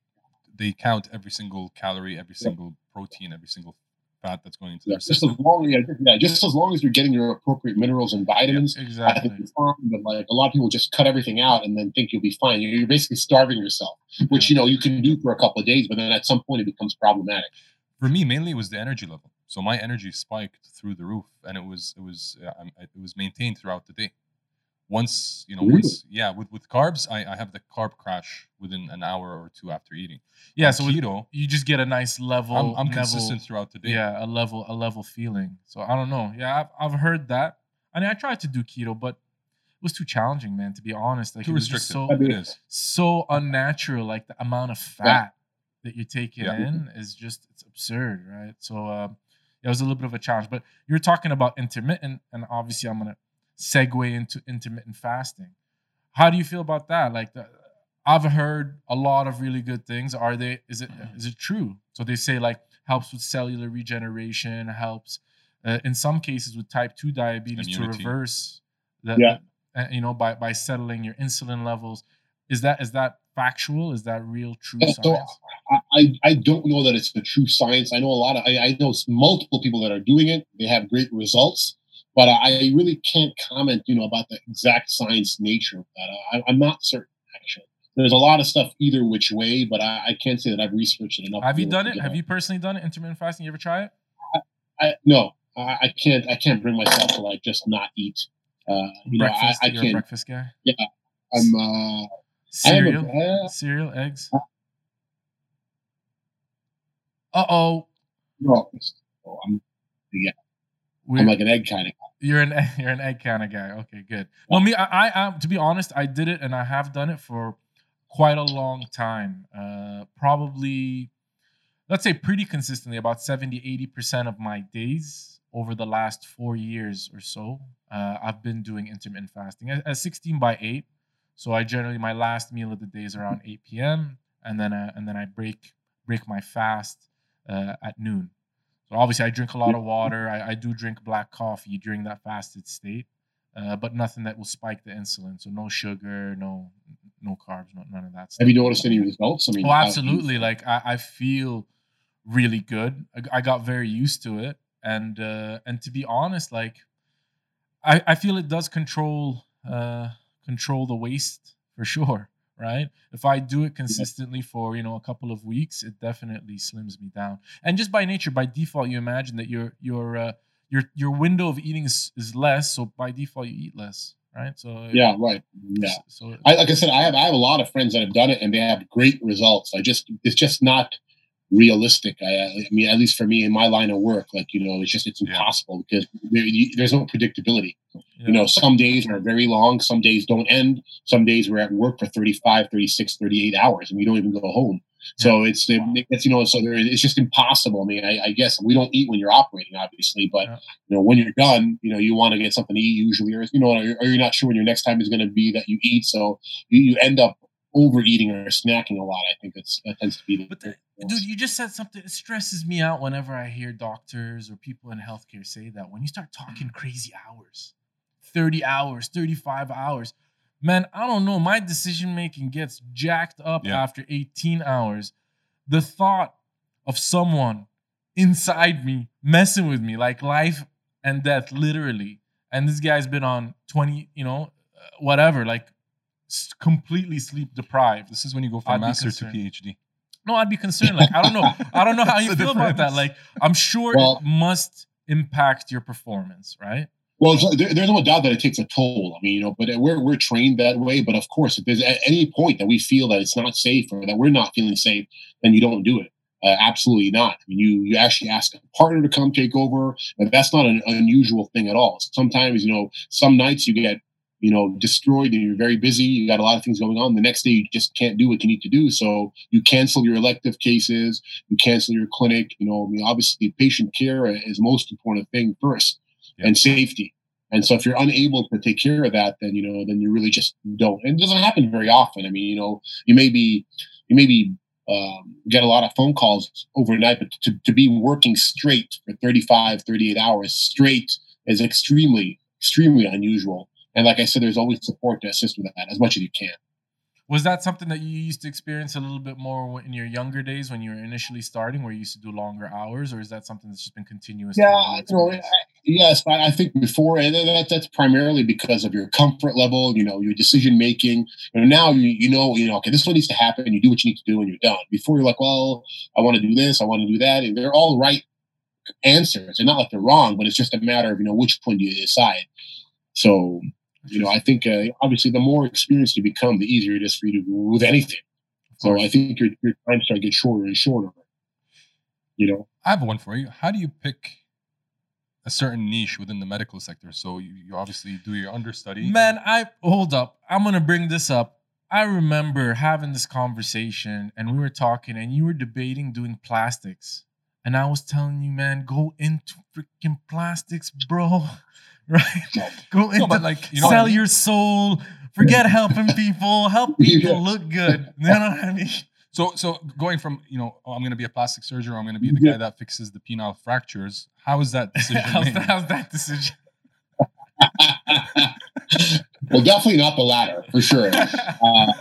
they count every single calorie, every single yeah. protein, every single fat that's going into yeah, their system. Just as long, yeah, yeah, just as long as you're getting your appropriate minerals and vitamins, yeah, exactly. I think you're fine. But like a lot of people just cut everything out and then think you'll be fine. You're basically starving yourself, which yeah. you know you can do for a couple of days, but then at some point it becomes problematic. For me, mainly it was the energy level. So my energy spiked through the roof, and it was it was uh, it was maintained throughout the day. Once, you know, really? once, yeah, with, with carbs, I, I have the carb crash within an hour or two after eating. Yeah, so you know, you just get a nice level. I'm, I'm level, consistent throughout the day. Yeah, a level, a level feeling. So I don't know. Yeah, I've, I've heard that. I mean, I tried to do keto, but it was too challenging, man, to be honest. Like, too it was restrictive. So, I mean, it is. so unnatural, like the amount of fat yeah. that you're taking yeah. in is just, it's absurd, right? So uh, it was a little bit of a challenge. But you're talking about intermittent, and obviously I'm going to segue into intermittent fasting. How do you feel about that? Like, the, I've heard a lot of really good things. Are they? Is it? Is it true? So they say like helps with cellular regeneration, helps uh, in some cases with type two diabetes immunity. To reverse that. Yeah. Uh, you know, by by settling your insulin levels. Is that is that factual? Is that real true science? So I, I don't know that it's the true science. I know a lot of I, I know multiple people that are doing it. They have great results. But I really can't comment, you know, about the exact science nature of that. I, I'm not certain, actually. There's a lot of stuff either which way, but I, I can't say that I've researched it enough. Have you done it? Have you personally done it, intermittent fasting? You ever try it? I, I, no, I, I can't. I can't bring myself to like just not eat. Uh, you know, I, I can't. You're a breakfast guy? Yeah, I'm. Uh, cereal, I a, uh, cereal, eggs. Uh oh. No, I'm. Yeah. We're, I'm like an egg kind of guy. You're an you're an egg kind of guy. Okay, good. Well, me, I, I, I to be honest, I did it, and I have done it for quite a long time. Uh, probably, let's say, pretty consistently, about seventy, eighty percent of my days over the last four years or so, uh, I've been doing intermittent fasting at, at sixteen by eight. So I generally my last meal of the day is around eight p m and then uh, and then I break break my fast uh, at noon. Obviously, I drink a lot of water. I, I do drink black coffee during that fasted state, uh, but nothing that will spike the insulin. So no sugar, no no carbs, no, none of that stuff. Have you noticed any results? I mean, oh, absolutely. Like, I, I feel really good. I, I got very used to it. And uh, and to be honest, like, I, I feel it does control uh, control the waist for sure, right? If I do it consistently for, you know, a couple of weeks, it definitely slims me down. And just by nature, by default, you imagine that your your uh, your your window of eating is, is less, so by default you eat less, right? So yeah, right. Yeah. So I, like I said, I have I have a lot of friends that have done it and they have great results. I just it's just not realistic. I, I mean, at least for me in my line of work, like, you know, it's just it's impossible yeah. because there, there's no predictability. Yeah. You know, some days are very long, some days don't end. Some days we're at work for thirty-five, thirty-six, thirty-eight hours and we don't even go home. Yeah. So it's, it's, you know, so there, it's just impossible. I mean, I, I guess we don't eat when you're operating, obviously, but yeah. you know, when you're done, you know, you want to get something to eat usually, or, you know, or, or you're not sure when your next time is going to be that you eat. So you, you end up overeating or snacking a lot. I think it's, that tends to be the, but the, dude, you just said something. It stresses me out whenever I hear doctors or people in healthcare say that. When you start talking crazy hours, thirty hours, thirty-five hours, man, I don't know. My decision making gets jacked up yeah. after eighteen hours. The thought of someone inside me messing with me, like life and death, literally. And this guy's been on twenty, you know, whatever, like completely sleep deprived. This is when you go from I'd master to PhD. No, I'd be concerned. Like, I don't know. I don't know how you feel difference. About that. Like, I'm sure well, it must impact your performance, right? Well, there, there's no doubt that it takes a toll. I mean, you know, but we're we're trained that way. But of course, if there's at any point that we feel that it's not safe or that we're not feeling safe, then you don't do it. Uh, absolutely not. I mean, you you actually ask a partner to come take over, and that's not an unusual thing at all. Sometimes, you know, some nights you get, you know, destroyed and you're very busy. You got a lot of things going on. The next day, you just can't do what you need to do. So you cancel your elective cases, you cancel your clinic. You know, I mean, obviously patient care is the most important thing first yeah. and safety. And so if you're unable to take care of that, then, you know, then you really just don't. And it doesn't happen very often. I mean, you know, you may be, you may be, um, get a lot of phone calls overnight, but to, to be working straight for thirty-five, thirty-eight hours straight is extremely, extremely unusual. And like I said, there's always support to assist with that as much as you can. Was that something that you used to experience a little bit more in your younger days when you were initially starting, where you used to do longer hours, or is that something that's just been continuous? Yeah, I, you know, I, yes, I think before that, that's primarily because of your comfort level, you know, your decision making. You know, now you you know you know okay, this is what needs to happen. You do what you need to do, and you're done. Before you're like, well, I want to do this, I want to do that, and they're all right answers. They're not like they're wrong, but it's just a matter of you know which one do you decide. So. You know, I think uh, obviously the more experienced you become, the easier it is for you to do with anything. So I think your your time starts to get shorter and shorter. You know, I have one for you. How do you pick a certain niche within the medical sector? So you, you obviously do your understudy. Man, I hold up. I'm gonna bring this up. I remember having this conversation, and we were talking, and you were debating doing plastics, and I was telling you, man, go into freaking plastics, bro. Right? Go into no, like you know sell I mean? your soul, forget helping people, help people look good. You know what I mean? So so going from, you know, oh, I'm gonna be a plastic surgeon, or I'm gonna be the guy that fixes the penile fractures. How is that decision? how's, made? That, how's that decision? Well, definitely not the latter, for sure. Uh,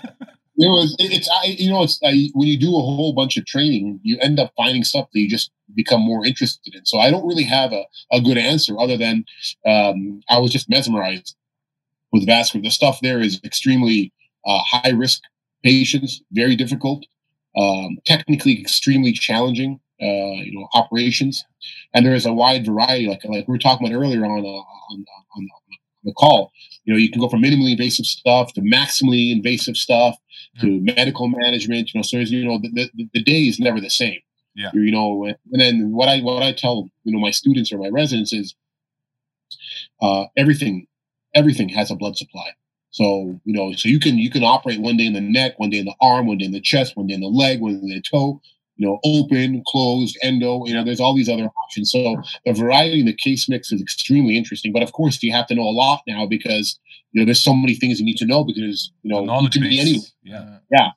it was it, it's I you know it's I, when you do a whole bunch of training, you end up finding stuff that you just become more interested in. So I don't really have a, a good answer other than um, I was just mesmerized with vascular. The stuff there is extremely uh, high risk patients, very difficult, um, technically extremely challenging, uh, you know, operations. And there is a wide variety, like like we were talking about earlier on uh, on, on the call. You know, you can go from minimally invasive stuff to maximally invasive stuff to mm. medical management. You know, so you know the, the, the day is never the same. Yeah. You know, and then what I what I tell you know my students or my residents is, uh, everything, everything has a blood supply. So you know, so you can you can operate one day in the neck, one day in the arm, one day in the chest, one day in the leg, one day in the toe. You know, open, closed, endo. You know, there's all these other options. So the variety in the case mix is extremely interesting. But of course, you have to know a lot now because you know there's so many things you need to know because you know you can be anywhere. Yeah, yeah.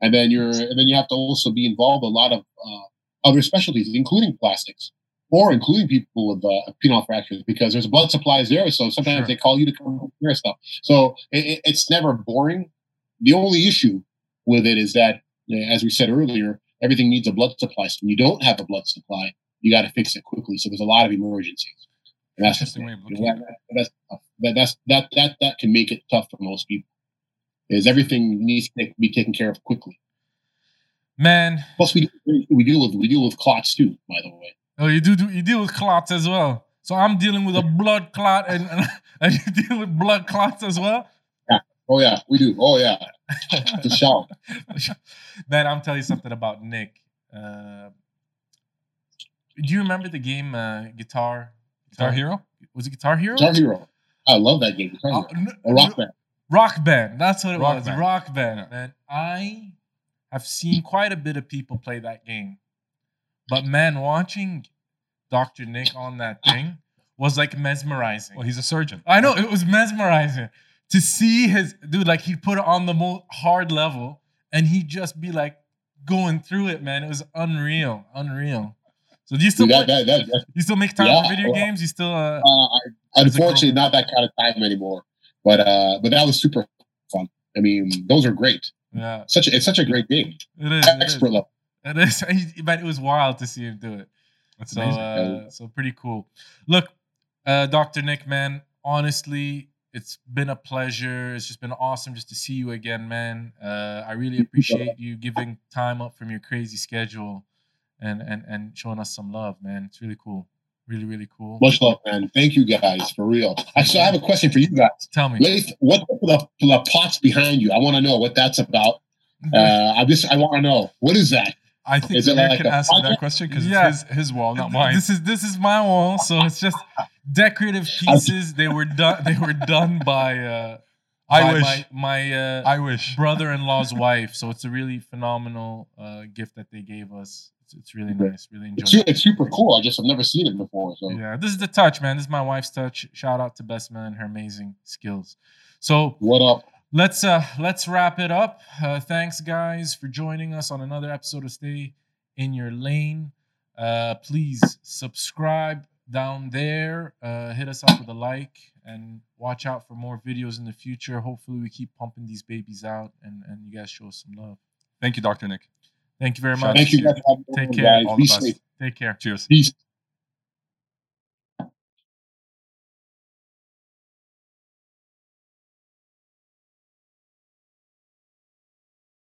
And then you're and then you have to also be involved a lot of. Uh, other specialties, including plastics or including people with uh, penile fractures because there's blood supplies there. So sometimes sure. they call you to come and repair stuff. So it, it's never boring. The only issue with it is that, as we said earlier, everything needs a blood supply. So when you don't have a blood supply, you got to fix it quickly. So there's a lot of emergencies. And that's Interesting way of looking at it. That, that's, that, that, that can make it tough for most people is everything needs to be taken care of quickly. Man. Plus, we we deal with we deal with clots too. By the way. Oh, you do, do you deal with clots as well? So I'm dealing with a blood clot, and and you deal with blood clots as well. Yeah. Oh yeah, we do. Oh yeah. For sure. Man, I'm telling you something about Nick. Uh, do you remember the game uh, Guitar Guitar Hero? Was it Guitar Hero? Guitar Hero. I love that game. Guitar Hero. Uh, no, or Rock Band. Rock Band. That's what it rock was. Band. Rock Band. Yeah. Man, I. I've seen quite a bit of people play that game. But, man, watching Doctor Nick on that thing was, like, mesmerizing. Well, he's a surgeon. I know. It was mesmerizing to see his – dude, like, he put it on the most hard level, and he'd just be, like, going through it, man. It was unreal, unreal. So do you still, that, that, that, that, you still make time yeah, for video well, games? You still uh, – uh, Unfortunately, not that kind of time anymore. But uh, But that was super fun. I mean, those are great. Yeah, such a, it's such a great game. It is expert level. It is, but it was wild to see him do it. That's so, uh, so pretty cool. Look, uh, Doctor Nick, man. Honestly, it's been a pleasure. It's just been awesome just to see you again, man. Uh, I really appreciate you giving time up from your crazy schedule, and and and showing us some love, man. It's really cool. Really, really cool. Much love, man. Thank you guys, for real. Actually, I have a question for you guys. Tell me. Laith, what's the, the pots behind you? I want to know what that's about. Uh, I just, I want to know. What is that? I think is it like can ask that question because yeah. it's his, his wall, not mine. This is this is my wall, so it's just decorative pieces. They were done. They were done by, uh, I by wish. my, my uh, I wish. brother-in-law's wife. So it's a really phenomenal uh, gift that they gave us. It's really nice. Really enjoyable. It's, it's super cool. I just have never seen it before. So yeah, this is the touch, man. This is my wife's touch. Shout out to Best Man, her amazing skills. So what up? Let's uh let's wrap it up. Uh, thanks guys for joining us on another episode of Stay in Your Lane. Uh, please subscribe, down there. Uh, hit us up with a like and watch out for more videos in the future. Hopefully we keep pumping these babies out and, and you guys show us some love. Thank you, Doctor Nick. Thank you very much. Thank you guys. Take care. All of us. Take care. Cheers. Peace.